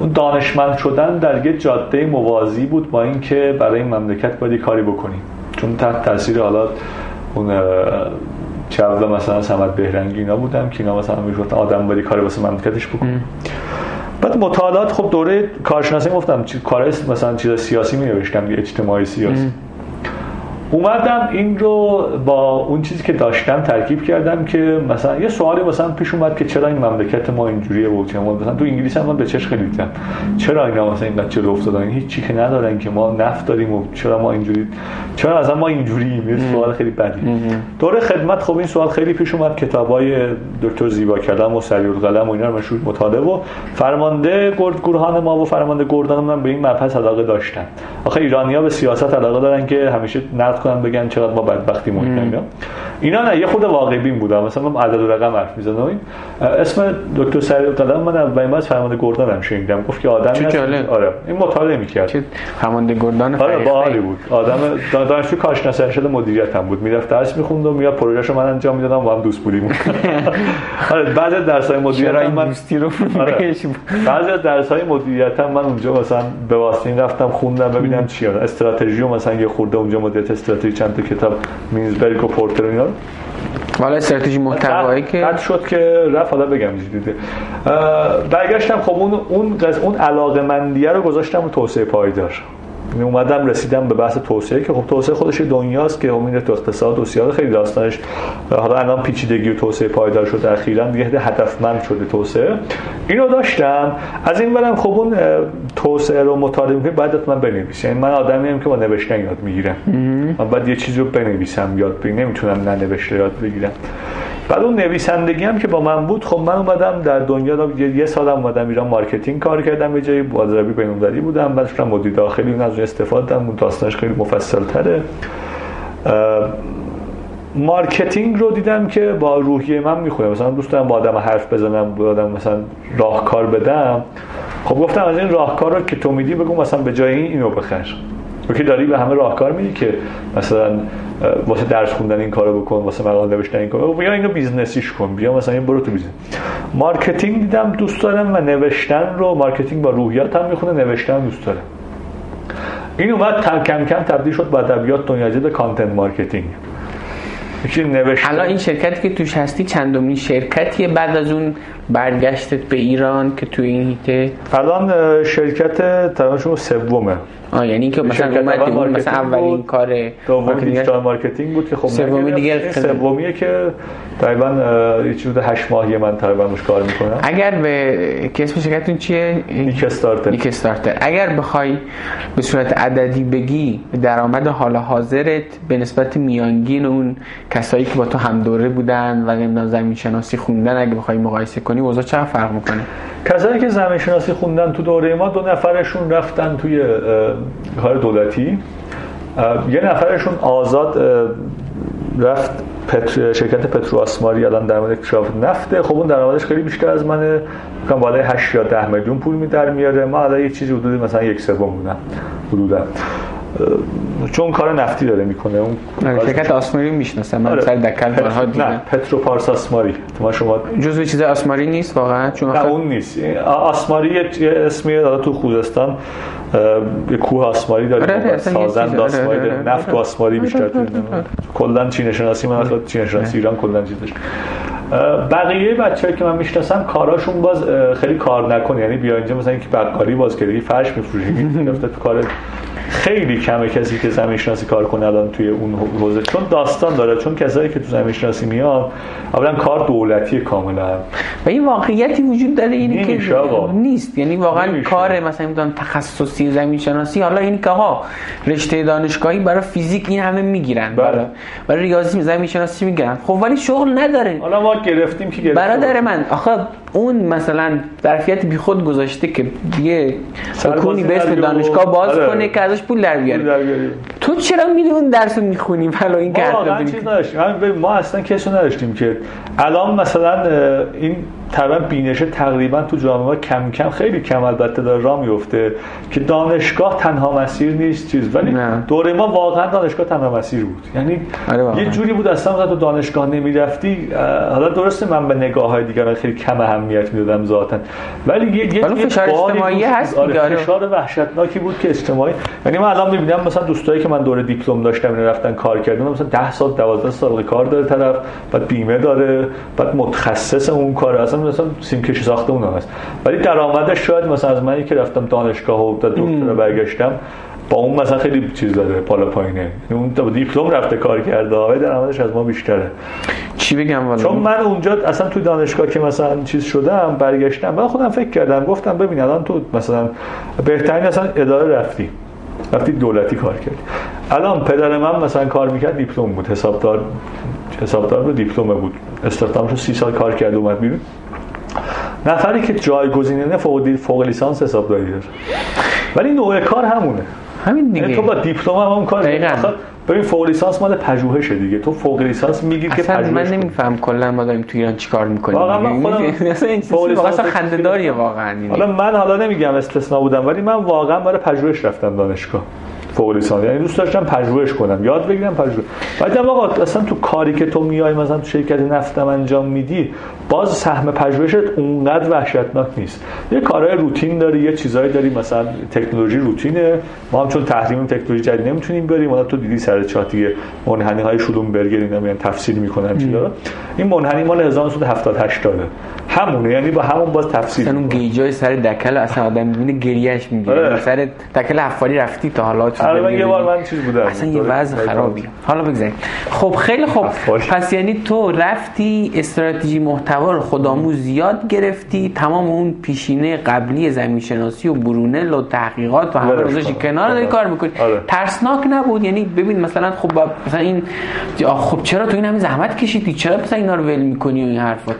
اون دانشمند شدن در یه جاده موازی بود با این که برای این مملکت باید کاری بکنیم، چون تحت تاثیر حالات اون چبله مثلا صمد بهرنگی اینا بودم که اینا مثلا میگفتن آدم باید کاری واسه مملکتش بکنه. بعد مطالعات، خب دوره کارشناسی گفتم کارهای مثلا چیز سیاسی می‌نوشتم، اجتماعی سیاسی. اومدم این رو با اون چیزی که داشتم ترکیب کردم که مثلا یه سوالی مثلا پیش اومد که چرا این مملکت ما اینجوریه و چرا مثلا تو انگلیس هم من به چش خیلی دیدم چرا اینا مثلا اینقدر جلو افتادن، هیچی که ندارن که ما نفت داریم و چرا ما اینجوری، چرا اصلا ما اینجوریم. یه سوال خیلی بدی. دوره خدمت خب این سوال خیلی پیش اومد. کتابای دکتر زیبا کلام و سریع القلم و اینا رو مشروط مطالعه و فرمانده گردگرهان ما و فرمانده گردان من به این مبحث علاقه داشتن. آخه ایرانی‌ها به سیاست علاقه دارن که همیشه کنم بگن چقدر ما بدبختی مونیم. اینا نه، یه خود واقعی بین بودم، مثلا من عدد و رقم حرف می‌زدم. اسم دکتر سریع قدم من اولین بار فرمانده گردان هم شنیدم، گفت که آدم هست. آره، این مطالعه می‌کرد فرمانده گردان. آره، باحالی بود. آدم دانشجوی کارشناسی ارشد مدیریت هم بود، میرفت درس می‌خوند و میاد پروژه‌شو من انجام میدادم، با هم دوست بودیم. آره، بعضی از درس‌های مدیریت من دوستی رو می‌کشیدم. بعضی از درس‌های مدیریت من اونجا مثلا به واسطه رفتم خوندم ببینم چیه استراتژی و مثلا یه خورده اونجا مدیریت استراتژی چند تا کتاب مینزبرگ و پورتر و اینا رو. والا استراتژی محتوایی که قد شد که رفت. حالا بگم دیده برگشتم، خب اون علاقه‌مندیه رو گذاشتم رو توسعه پایدار. اومدم رسیدم به بحث توسعه که خب توسعه خودش دنیاست که همین تو اقتصاد و سیاست خیلی داستانش، حالا الان پیچیدگی و توسعه پایدار شده اخیراً دیگه هدفمند شده توسعه. اینو داشتم. از این برم خب اون توسعه رو مطالعه می‌کنم، بعدت من بنویسم. یعنی من آدمیم که با نوشتن یاد می‌گیرم. من بعد یه چیزی رو بنویسم یاد بگیرم، نمی‌تونم ننوشته یاد بگیرم. بعد اون نویسندگی هم که با من بود، خب من اومدم در دنیا یه سال اومدم ایران مارکتینگ کار کردم، یه جایی بازاریابی بین‌المللی بودم، بعد شدم مدیر داخلی، اون از اون استفاده کردم، اون داستانش خیلی مفصل‌تره. مارکتینگ رو دیدم که با روحیه من میخونه، مثلا دوست دارم با آدم حرف بزنم، با آدم مثلا راهکار بدم. خب گفتم از این راهکار رو که تو میدی بگو مثلا به جای اینو بخر، وقتی داری به همه راهکار میدی که مثلا واسه درس خوندن این کارو بکن، واسه مقاله نوشتن این کارو، بیا اینو بیزنسیش کن، بیا مثلا این برو تو بیزنس. مارکتینگ دیدم دوست دارم و نوشتن رو، مارکتینگ با روحیاتم میخونه، نوشتن دوست دارم. این اومد کم کم تبدیل شد به ادبیات دنیاجد کانتنت مارکتینگ. حالا این شرکتی که توش هستی چندمین شرکتیه بعد از اون برگشتت به ایران که تو این هیته؟ الان شرکت تقریبا سومه. یعنی که مثلا اومدی بود، مثلا اولین کار دیجیتال مارکتینگ بود که خب سومی دیگه، سومیه که تقریبا یه چیز 8 ماهه من تقریبا روش کار میکنم. اگر به اسم شرکتتون چیه؟ نیک استارتر. اگر بخوای به صورت عددی بگی درآمد حال حاضرت به نسبت میانگین اون کسایی که با تو هم دوره بودن و نمیدونم زمین شناسی خوندن اگه بخوای مقایسه کنی، اوضاع چقدر فرق میکنه؟ کسایی که زمین شناسی خوندن تو دوره ما، 2 نفرشون رفتن توی کار دولتی، 1 نفرشون آزاد رفت شرکت پتروآسماری الان در مورد اکتشاف نفته. خب اون درآمدش خیلی بیشتر از منه، میگم بالای 8 یا 10 میلیون پول در میاره. ما الان یه چیزی حدود مثلا 1/3 بودم حدودا، چون کار نفتی داره میکنه. اون شرکت آسماری میشناسم من، سر دکل بارها دیدم. نه، پترو پارس آسماری تو شما جزو چیز آسماری نیست واقعا، چون نه اون نیست. آسماری یه اسمیه داره تو خوزستان، یه کوه آسماری داره، سازند آسماری، نفت و آسماری بیشتر تو کلا چین شناسی. من اصلا چین شناسی ایران کلا چیزش. بقیه بچه‌ها که من میشناسم کاراشون باز خیلی کار نکنه، یعنی بیا اینجا مثلا اینکه بقالی باز کردی، فرش می‌فروشی، رفته تو کار. خیلی کمه کسی که زمین شناسی کار کنه الان توی اون حوزه، چون داستان داره، چون کسایی که تو زمین شناسی میاد اولا کار دولتی کاملا و این واقعیتی وجود داره، اینی که نیست. یعنی واقعا کار مثلا میگن تخصصی زمین شناسی، حالا این که آقا رشته دانشگاهی برای فیزیک این همه میگیرن، برای ریاضی زمین شناسی میگیرن، خب ولی شغل نداره. حالا ما گرفتیم که برادر من آخه اون مثلا ظرفیت بیخود گذاشته که یه سکونی به اسم دانشگاه باز کنه که ازش پول در بیاره. تو چرا میری اون درسو میخونی؟ والا این کارو واقعا چیز نداشتیم، ما اصلا کسو نداشتیم که الان مثلا این طبعا بینشه تقریبا تو جامعه کم کم خیلی کم البته داره راه میفته که دانشگاه تنها مسیر نیست چیز، ولی دوره ما واقعا دانشگاه تنها مسیر بود. یعنی یه جوری بود اصلا تو دانشگاه نمیرفتی. حالا درسته من به نگاه‌های دیگران خیلی کم اهمیت میدادم ذاتن، ولی یه فشار اجتماعی هست دیگه، فشار وحشتناکی بود که اجتماعی. یعنی من الان میبینم مثلا دوستایی که من دوره دیپلم داشتم اینا رفتن کار کردن، مثلا 10 سال 12 سال کار داره طرف، بعد بیمه داره، بعد متخصص اون کاره، مثلا سیمکشی ساخته اون هست، ولی درآمدش شاید مثلا از منی که رفتم دانشگاه و دکترا برگشتم با اون مثلا خیلی چیز داره بالا پایینه. اون تا دیپلم رفته کار کرده ولی درآمدش از ما بیشتره. چی بگم والا، چون من اونجا اصلا تو دانشگاه که مثلا چیز شدم برگشتم من خودم فکر کردم گفتم ببین الان تو مثلا بهترین اصلا اداره رفتی دولتی کار کردی. الان پدر من مثلا کار میکرد دیپلم بود، حسابدار بود، دیپلم بود، استخدامش 30 سال کار کرد اومد بیرون. نفری که جایگزینه فوق لیسانس حسابداری داره ولی نوع کار همونه، همین دیگه. تو با دیپلم هم اون کار می‌خواد. ببین فوق لیسانس مال پژوهشه دیگه، تو فوق لیسانس میگی که پژوهش. من نمی‌فهمم کلا ما داریم تو ایران چیکار می‌کنیم. واقعا من خودم فوق لیسانس خنده‌داریه واقعا. حالا من نمیگم استثنا بودم، ولی من واقعا برای پژوهش رفتم دانشگاه. فوق لیسانس یعنی دوست داشتم پژوهش کنم، یاد بگیرم پژوهش. بعد آقا اصلا تو کاری که تو میای مثلا تو شرکت نفتم انجام میدی، باز سهم پژوهشت اونقدر وحشتناک نیست. یه کارهای روتین داری، یه چیزایی داری، مثلا تکنولوژی روتینه. ما هم چون تحریم تکنولوژی جدید نمیتونیم بریم، اون تو دیدی سر چاتی منحنی‌های شولنبرگر اینا میان تفسیر میکنن چرا. این منحنی مال 1970 80 همونه، یعنی با همون باز تفسیر. مثلا اون گیجای سر دکل اصلا آدم میبینه گریه‌اش میگیره. سر دکل حفاری رفتی تا حالا الان یه بار من چیز بودم اصلا یه وضع خرابی. حالا بگذاریم. خب خیلی خوب. پس یعنی تو رفتی استراتژی محتوا رو خودآموز یاد گرفتی، تمام اون پیشینه قبلی زمین شناسی و برونل و تحقیقات و همه روزش کنار داری کار میکنی. ترسناک نبود؟ یعنی ببین مثلا خب مثلا این خب چرا تو این همه زحمت کشیدی، چرا مثلا اینا رو ول میکنی و این حرفات؟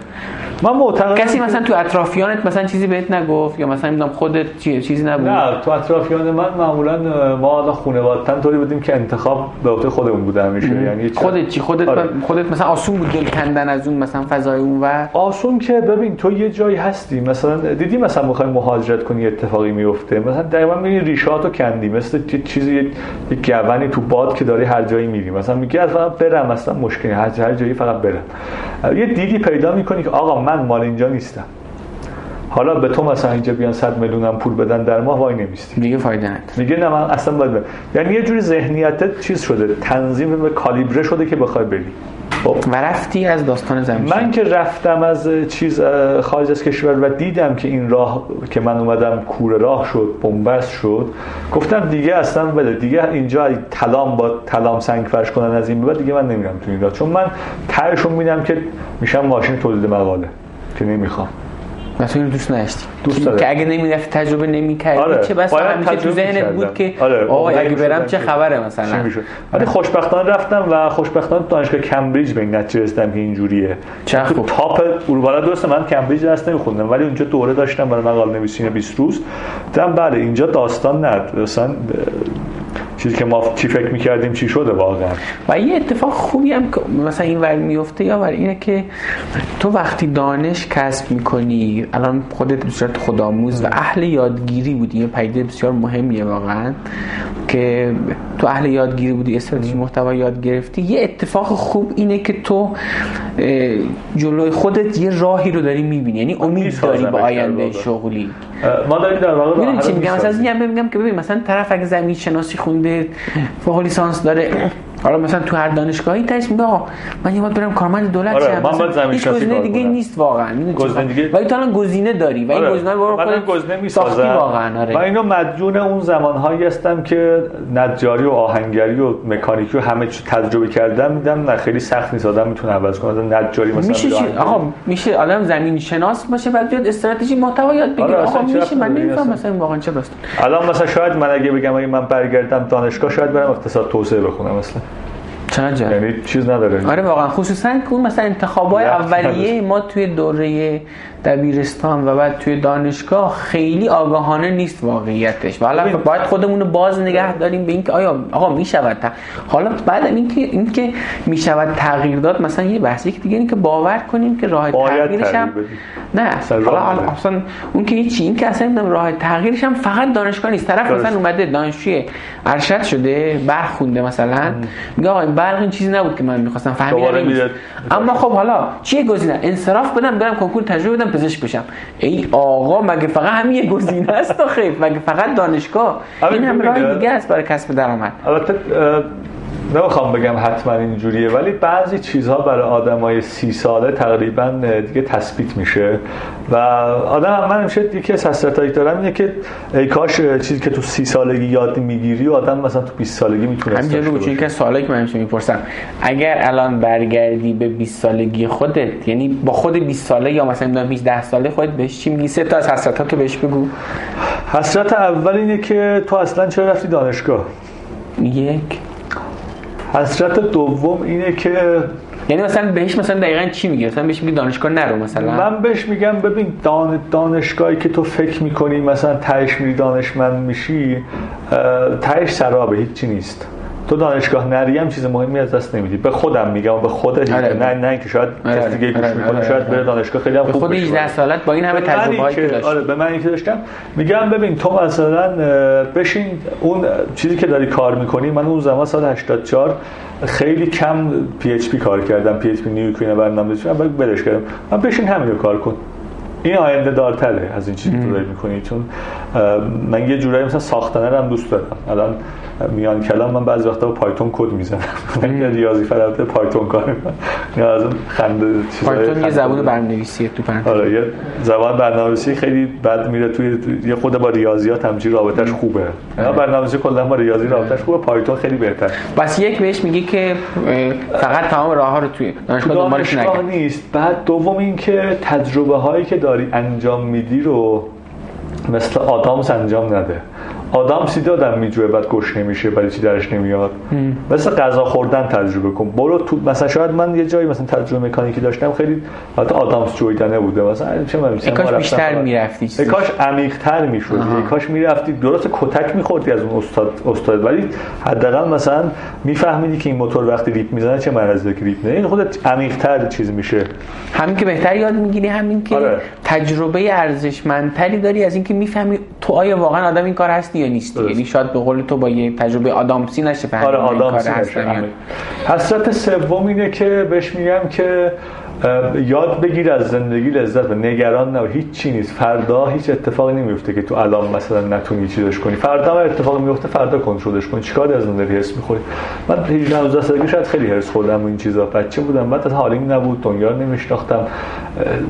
من معتقدم کسی مثلا تو اطرافیانت مثلا چیزی بهت نگفت یا مثلا میگم خودت چیزی نبود؟ نه تو اطرافیان من معمولا ما خانواده‌ام طوری بودیم که انتخاب به عهده خودمون بود همیشه. یعنی خودت آره. خودت مثلا آسون بود دل کندن از اون مثلا فضای اون و آسون که ببین تو یه جایی هستی مثلا دیدی مثلا می‌خوای مهاجرت کنی اتفاقی میفته، مثلا دقیقاً می‌بینی ریشاتو کندی، مثل چیزی یه گونی تو باد که داری هر جایی میری، مثلا میگی فقط برم، مثلا مشکلی هر جایی فقط برم. یه دیدی پیدا می‌کنی که آقا من مال اینجا نیستم. حالا به تو مثلا اینجا بیان 100 میلیون هم پول بدن در ماه وای نمیستی دیگه، فایده نداره دیگه. نه من اصلا باید برم. یعنی یه جوری ذهنیتت چیز شده، تنظیم و کالیبره شده که بخوای بری. و رفتی از داستان زمین. من که رفتم از چیز خارج از کشور و دیدم که این راه که من اومدم کوره راه شد، بنبست شد، گفتم دیگه اصلا بده دیگه، اینجا تلام با تلام سنگ فرش کنن، از این به بعد دیگه من نمیرم تو این راه، چون من ترشون میدم که میشم ماشین تولید مقاله که نمیخوام. مثلا دوست نداشتی که اگه نمیرفت تجربه نمیکردی چه بس همیشه تو ذهنت بود که آقا اگه برم چه خبره مثلا. ولی خوشبختانه رفتم و خوشبختانه دانشگاه کمبریج به این نتیجه رسیدم که اینجوریه. چه خوب. تاپ اروپا درسته، من کمبریج درس نمیخوندم ولی اونجا دوره داشتم برای مقاله نویسی 20 روز. دیدم بله اینجا داستان نداره مثلا چیزی که ما چی فکر می‌کردیم چی شده واقعا. و یه اتفاق خوبی هم که مثلا اینور میفته یا ور اینه که تو وقتی دانش کسب می‌کنی الان خودت به صورت خودآموز و اهل یادگیری بودی، یه پدیده بسیار مهمیه واقعا که تو اهل یادگیری بودی، استراتژی محتوا یاد گرفتی. یه اتفاق خوب اینه که تو جلوی خودت یه راهی رو داری می‌بینی، یعنی امید داری به آینده شغلی. ما داریم در واقع می‌بینیم چی میگم، مثلا میگم که ببین مثلا طرف اگه زمین شناسی خونده فوق لیسانس داره، حالا مثلا تو هر دانشگاهی تاش میگه آقا من یه وقت برم کارمند دولت شم، هیچ گزینه دیگه نیست واقعا دیگه... ولی تو الان گزینه داری و این گزینه رو خودت گزینه میسازی واقعا. آره من اینو مدیون اون زمانهایی هستم که نجاری و آهنگری و مکانیکی و همه چی تجربه کردم، دیدم نه خیلی سخت نیست، آدم میتونه عوض کنه. نجاری مثلا میشه آقا میشه آدم زمین شناس باشه بعد بیاد استراتژی محتوا یاد بگیره. آقا میشه، من نمیفهمم مثلا واقعا چه باست. الان مثلا شاید من اگه بگم من برگردم دانشگاه شاید برم اقتصاد توسعه بخونم مثلا چقدر جالب. یعنی چیز نداره. آره واقعا، خصوصا که اون مثلا انتخابای اولیه ما توی دوره دبیرستان و بعد توی دانشگاه خیلی آگاهانه نیست واقعیتش. حالا باید خودمون رو باز نگه داریم به اینکه آیا آقا میشود. حالا بعد اینکه میشود تغییر داد، مثلا یه بحثی که دیگه اینه که باور کنیم که راه تغییرش هم نه اصلا اون که هیچ، این که اصلا راه تغییرش هم فقط دانشگاه نیست. طرف مثلا اومده دانشجوی ارشد شده، برق خونده مثلا، میگه آقا این برق این چیزی نبود که من می‌خواستم، فهمیدم. اما خب حالا چیه گزینه؟ انصراف بدم برم کنکور تجربه بدم پزشک بشم. ای آقا مگه فقط همین گزینه است؟ خیر، مگه فقط دانشگاه؟ این هم راه دیگه است برای کسب درآمد. البته نمیخوام بگم حتما اینجوریه، ولی بعضی چیزها برای آدمای 30 ساله تقریبا دیگه تثبیت میشه و آدم، من همیشه یکی از حسرتایی دارم اینه که ای کاش چیزی که تو 30 سالگی یاد میگیری و آدم مثلا تو 20 سالگی میتونه استفاده کنه. همینجوری چون که سوالی که من همیشه میپرسم، اگر الان برگردی به 20 سالگی خودت، یعنی با خود 20 ساله یا مثلا میگم 18 ساله خودت، بهش چی میگی؟ سه تا از حسرتاتو بهش بگو. حسرت اول اینه که تو اصلا چرا رفتی دانشگاه؟ یک. حسرت دوم اینه که یعنی مثلا بهش مثلا دقیقاً چی میگی؟ مثلا بهش میگی دانشگاه نرو مثلا؟ من بهش میگم ببین دانشگاهی که تو فکر میکنی مثلا تهش میری دانشمند میشی، تهش سرابه، هیچی نیست. تو دانشگاه نری هم چیز مهمی از دست نمیدی. به خودم میگم و به خودت، نه که شاید کس دیگه گوش میکنه، شاید بره دانشگاه خیلی هم خوب بشه. به خود 18 سالت با این همه تجربه‌ای که داشت. آره به من اینکه داشتم میگم ببین تو مثلا بشین اون چیزی که داری کار میکنی. من اون زمان سال 84 خیلی کم پی اچ پی کار کردم، پی اچ پی نیویورک اینا برنامه داشتم، بعد بلش کردم. من بشین همین رو کار کن. این آینده دارتره از این چیزی که داری میکنی. چون من یه جورایی مثلا ساختنه رو هم دوست دارم. الان میان کلام من بعضی وقتا با پایتون کد میزنم. من ریاضی فراتر پایتون کار میکنم. لازم خنده چیزا. پایتون یه زبان برنامه‌نویسیه تو پنت. آره یه زبان برنامه‌نویسی خیلی بد میره توی یه خود با ریاضیات همچین رابطش خوبه. برنامه‌نویسی کلا با ریاضی رابطش خوبه، پایتون خیلی بهتره. بس یک بهش میگی که فقط تمام راه‌ها رو توی دانشگاه دنبالش نگردی. بعد دوم این که تجربه‌هایی که داری انجام میدی رو مثل آدامس انجام نده. آدامسی دادم میجوه بعد گوش نمیشه، برای چی درش نمیاد. مثل غذا خوردن تجربه کن. برو تو مثلا، شاید من یه جایی مثلا تجربه مکانیکی داشتم، خیلی حالت آدامس جویدنه بوده مثلا. چه من مثلا کاش بیشتر میرفتی، ای کاش عمیق‌تر میشدی، ای کاش میرفتی. درست کتک میخوردی از اون استاد، ولی حداقل مثلا میفهمیدی که این موتور وقتی ریپ میزنه چه مرضی که ریپ میزنه. این خودت عمیق‌تر چیز میشه. همین که بهتر یاد میگیری، همین که تجربه ارزشمندتری داری از اینکه میفهمی تو آیا واقعا آدم این کار هستی یا نیست. یعنی شاید به قول تو با یه تجربه آدامسی نشه فهمید. آره آدامسی نشه. حسرت سوم اینه که بهش میگم که یاد بگیر از زندگی لذت ببر، نگران نباش، هیچ چی نیست. فردا هیچ اتفاقی نمیفته که تو الان مثلا نتونی چیزش کنی. فردا هر اتفاقی میفته، فردا کنترلش کن. چیکار از زندگی حس می‌خوری؟ من 18 19 سالگی شاید خیلی حرص خوردم این چیزا. بچه بودم، بعد از حالیم نبود، دنیا نمیشناختم.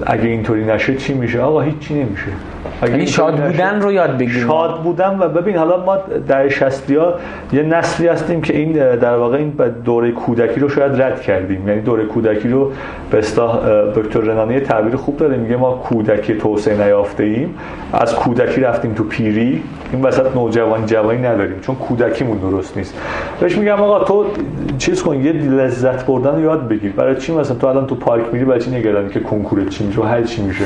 اگه اینطوری نشه چی میشه؟ آقا هیچ چی نمیشه. یعنی شاد بودن رو یاد بگیر. شاد بودن. و ببین حالا ما در 60ها یه نسلی هستیم که این در واقع این دوره کودکی رو شاید رد کردیم. یعنی دوره کودکی رو به اصطلاح دکتر رنانی تعبیر خوب داره، میگه ما کودکی توسعه نیافته ایم، از کودکی رفتیم تو پیری، این وسط نوجوان جوانی نداریم چون کودکیمون درست نیست. بهش میگم آقا تو چیز کن، یه لذت بردن رو یاد بگیر. برای چی مثلا تو الان تو پارک میری، برای چی نگرانی که کنکور چی میشه و هر چی میشه؟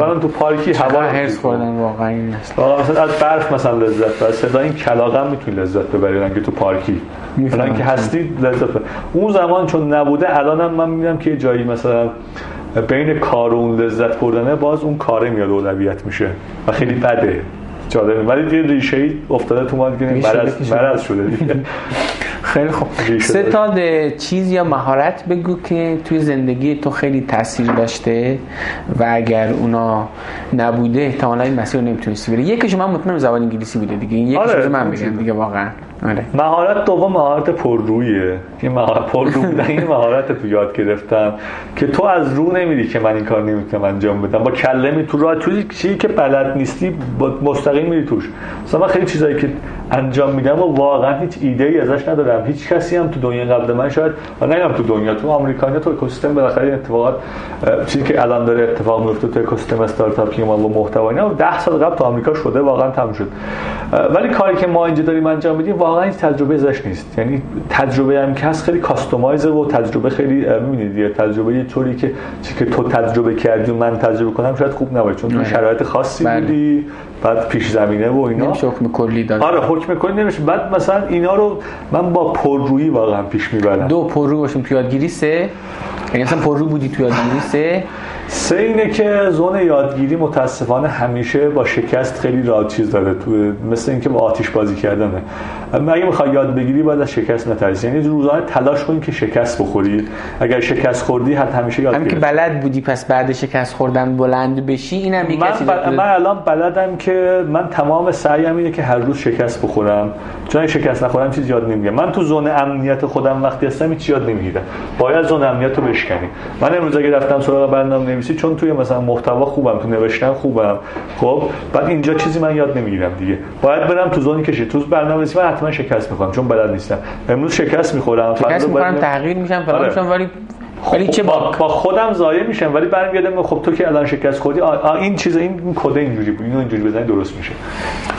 الان تو پارکی هوا هرس خوردن واقعا این است. مثلا از برف مثلا لذت ببر، صدای این کلاغم میتونی لذت ببری، رنگ تو پارکی، رنگ که هستی لذت ببر. اون زمان چون نبوده، الانم من میبینم که جایی مثلا بین کار و اون لذت بردنه، باز اون کاره میاد اولویت میشه و خیلی بده. جالبه ولی دیگه ریشه‌ای افتاده تو ما دیگه، مرض شده دیگه. خیلی خوب، سه تا چیز یا مهارت بگو که توی زندگی تو خیلی تاثیر داشته و اگر اونا نبوده احتمالاً این مسیر رو نمیتونستی بری. یکیش من مطمئنم زبان انگلیسی بوده دیگه. این یکیش رو من میگم دیگه واقعا. آره. مهارت دوم مهارت پررویه. این مهارت پررو بودن این مهارت تو یاد گرفتم که تو از رو نمیری که من این کار نمیتونم انجام بدم. با کله می تو راه، چیزی که بلد نیستی با مستقیم میری توش. مثلا خیلی چیزایی که انجام میدم و واقعا هیچ ایده ای ازش ندارم. هیچ کسی هم تو دنیا قبل من شاید نگم تو دنیا، تو آمریکا تو اکوسیستم بالاخره اتفاقات چیزی که الان داره اتفاق میفته تو اکوسیستم استارتاپ که مال محتوا اینا 10 سال قبل تو آمریکا شده واقعا تموم شد. ولی کاری که ما اینجا داریم انجام میدیم واقعا هیچ تجربه ازش نیست. یعنی تجربه هم کس خیلی کاستومایزه و تجربه خیلی میبینید یه تجربه یه طوری که چی که تو تجربه کردی و من تجربه کنم شاید خوب نباشه، چون تو شرایط خاصی بودی، بعد پیش زمینه و اینا حکم کلی داره. آره حکم کلی نمیشه. بعد مثلا اینا رو من با پررویی واقعا پیش میبرم. دو پررو باشیم تو یادگیری. سه اگه مثلا پررو بودی تو یادگیری سه اینه که زون یادگیری متاسفانه همیشه با شکست خیلی راه چیز داره، تو مثل اینکه با آتش بازی کردنه. اگه میخوای یاد بگیری باید از شکست نترسی، یعنی روزانه تلاش کنی که شکست بخوری. اگر شکست خوردی حت همیشه یاد بگیری. همین که بلد بودی پس بعد شکست خوردن بلند بشی، اینم یه کسی من الان بلدم که من تمام سعیم اینه که هر روز شکست بخورم، چون اگه شکست نخورم چیز یاد نمیگیرم. من تو زون امنیت خودم وقتی هستم چیز یاد نمیگیرم. باید زون امنیت رو بشکنی. من امروز اگه رفتم سراغ برنامه‌نویسی چون توی مثلا محتوا خوبم، تو نوشتن خوبم، خب بعد اینجا چیزی من یاد نمیگیرم دیگه. باید برم تو زونی که تو برنامه‌نویسی من حتما شکست می‌خورم چون بلد نیستم. امروز شکست می‌خورم، فردا باید تغییر می‌شم، فلان می‌شم، ولی چه با خودم ضایع میشم. ولی برمیگردم خب تو که الان شکست خوردی این چیز این کد اینجوری بود، اینو اینجوری بزنی درست میشه.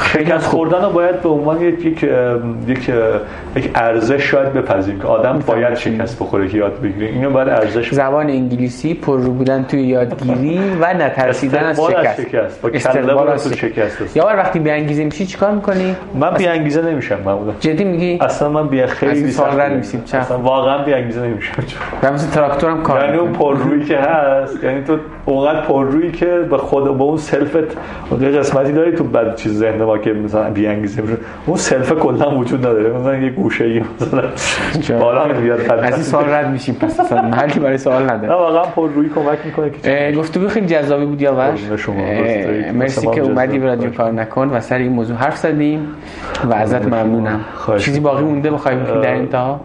شکست خوردن رو باید به عنوان یک ارزش شاید بپذیریم که آدم باید شکست بخوره که یاد بگیره. اینو باید ارزش. زبان انگلیسی پر رو بودن توی یادگیری و نترسیدن از شکست. با کلمات از شکست. یاور وقتی بی‌انگیزه میشی چیکار می‌کنی؟ من بی‌انگیزه نمیشم معمولا. جدی میگی؟ اصلا من بی خیلی سالرن میشم. اصلا واقعا بی‌انگیزه نمیشم. یعنی اون پررویی که هست، یعنی تو اونقدر پررویی که به خود با اون سلفت یه قسمتی داری تو بعد چیز ذهن ما که مثلا بی‌انگیزه میشه، اون سلف کلا وجود نداره، مثلا یه گوشه‌ای مثلا بالا میاد از این سوال رد میشیم، پس اصلا حلی برای سوال نداره. واقعا پررویی کمک میکنه که گفتگو خیلی جذابی بود یاور. مرسی که اومدی به رادیو کارنکن و سر این موضوع حرف زدیم و ازت ممنونم. چیزی باقی مونده بخوایم که در انتها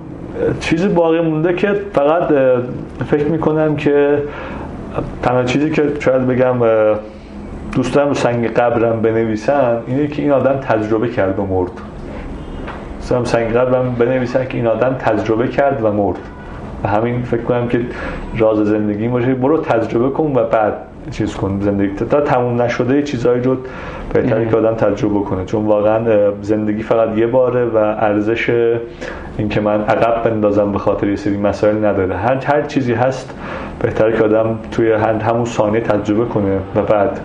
چیزی باقی مونده که فقط فکر میکنم که تنها چیزی که شاید بگم دوستان رو سنگ قبرم بنویسن اینه که این آدم تجربه کرد و مرد. دوستان سنگ قبرم بنویسن که این آدم تجربه کرد و مرد و همین فکر کنم که راز زندگی باشه. برو تجربه کن و بعد چیز کن زندگی تا تموم نشده چیزایی رو بهتره که آدم تجربه کنه، چون واقعا زندگی فقط یه باره و ارزش این که من عقب بندازم به خاطر یه سری مسائل نداره. هر چیزی هست بهتره که آدم توی همون ثانیه تجربه کنه و بعد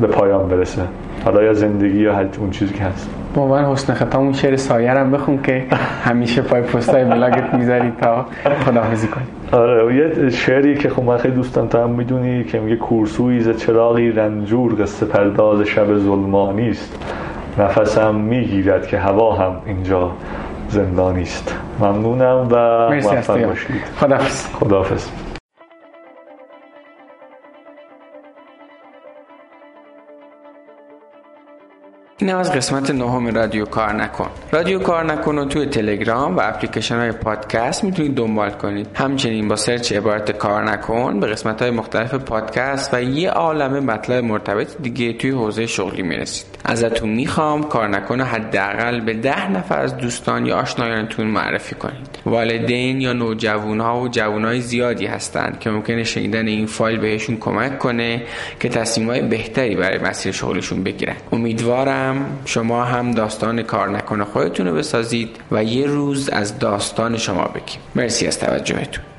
به پایان برسه، حالا یا زندگی یا هر اون چیزی که هست. با من حسن ختام اون شعر سایه رو بخون که همیشه پای پستای بلاگت میذاری تا خداحافظی کنی. آره یه شعری که خب من خیلی دوستم، تا هم میدونی، که میگه کورسویی ز چراغی رنجور قصه پرداز شب ظلمانی است، نفسم میگیرد که هوا هم اینجا زندانی است. ممنونم و موفق باشید. خداحافظ. خداحافظ. این از قسمت 9 رادیو کارنکن. رادیو کارنکن رو توی تلگرام و اپلیکیشن‌های پادکست میتونید دنبال کنید. همچنین با سرچ عبارت کارنکن به قسمت‌های مختلف پادکست و یه عالمه مطلب مرتبط دیگه توی حوزه شغلی میرسید. ازتون میخوام کارنکن رو حداقل به 10 نفر از دوستان یا آشنایانتون معرفی کنید. والدین یا نوجوان‌ها و جوانای زیادی هستند که ممکنه شنیدن این فایل بهشون کمک کنه که تصمیم‌های بهتری برای مسیر شغلشون بگیرن. امیدوارم شما هم داستان کارنکن خودتون رو بسازید و یه روز از داستان شما بگیم. مرسی از توجهتون.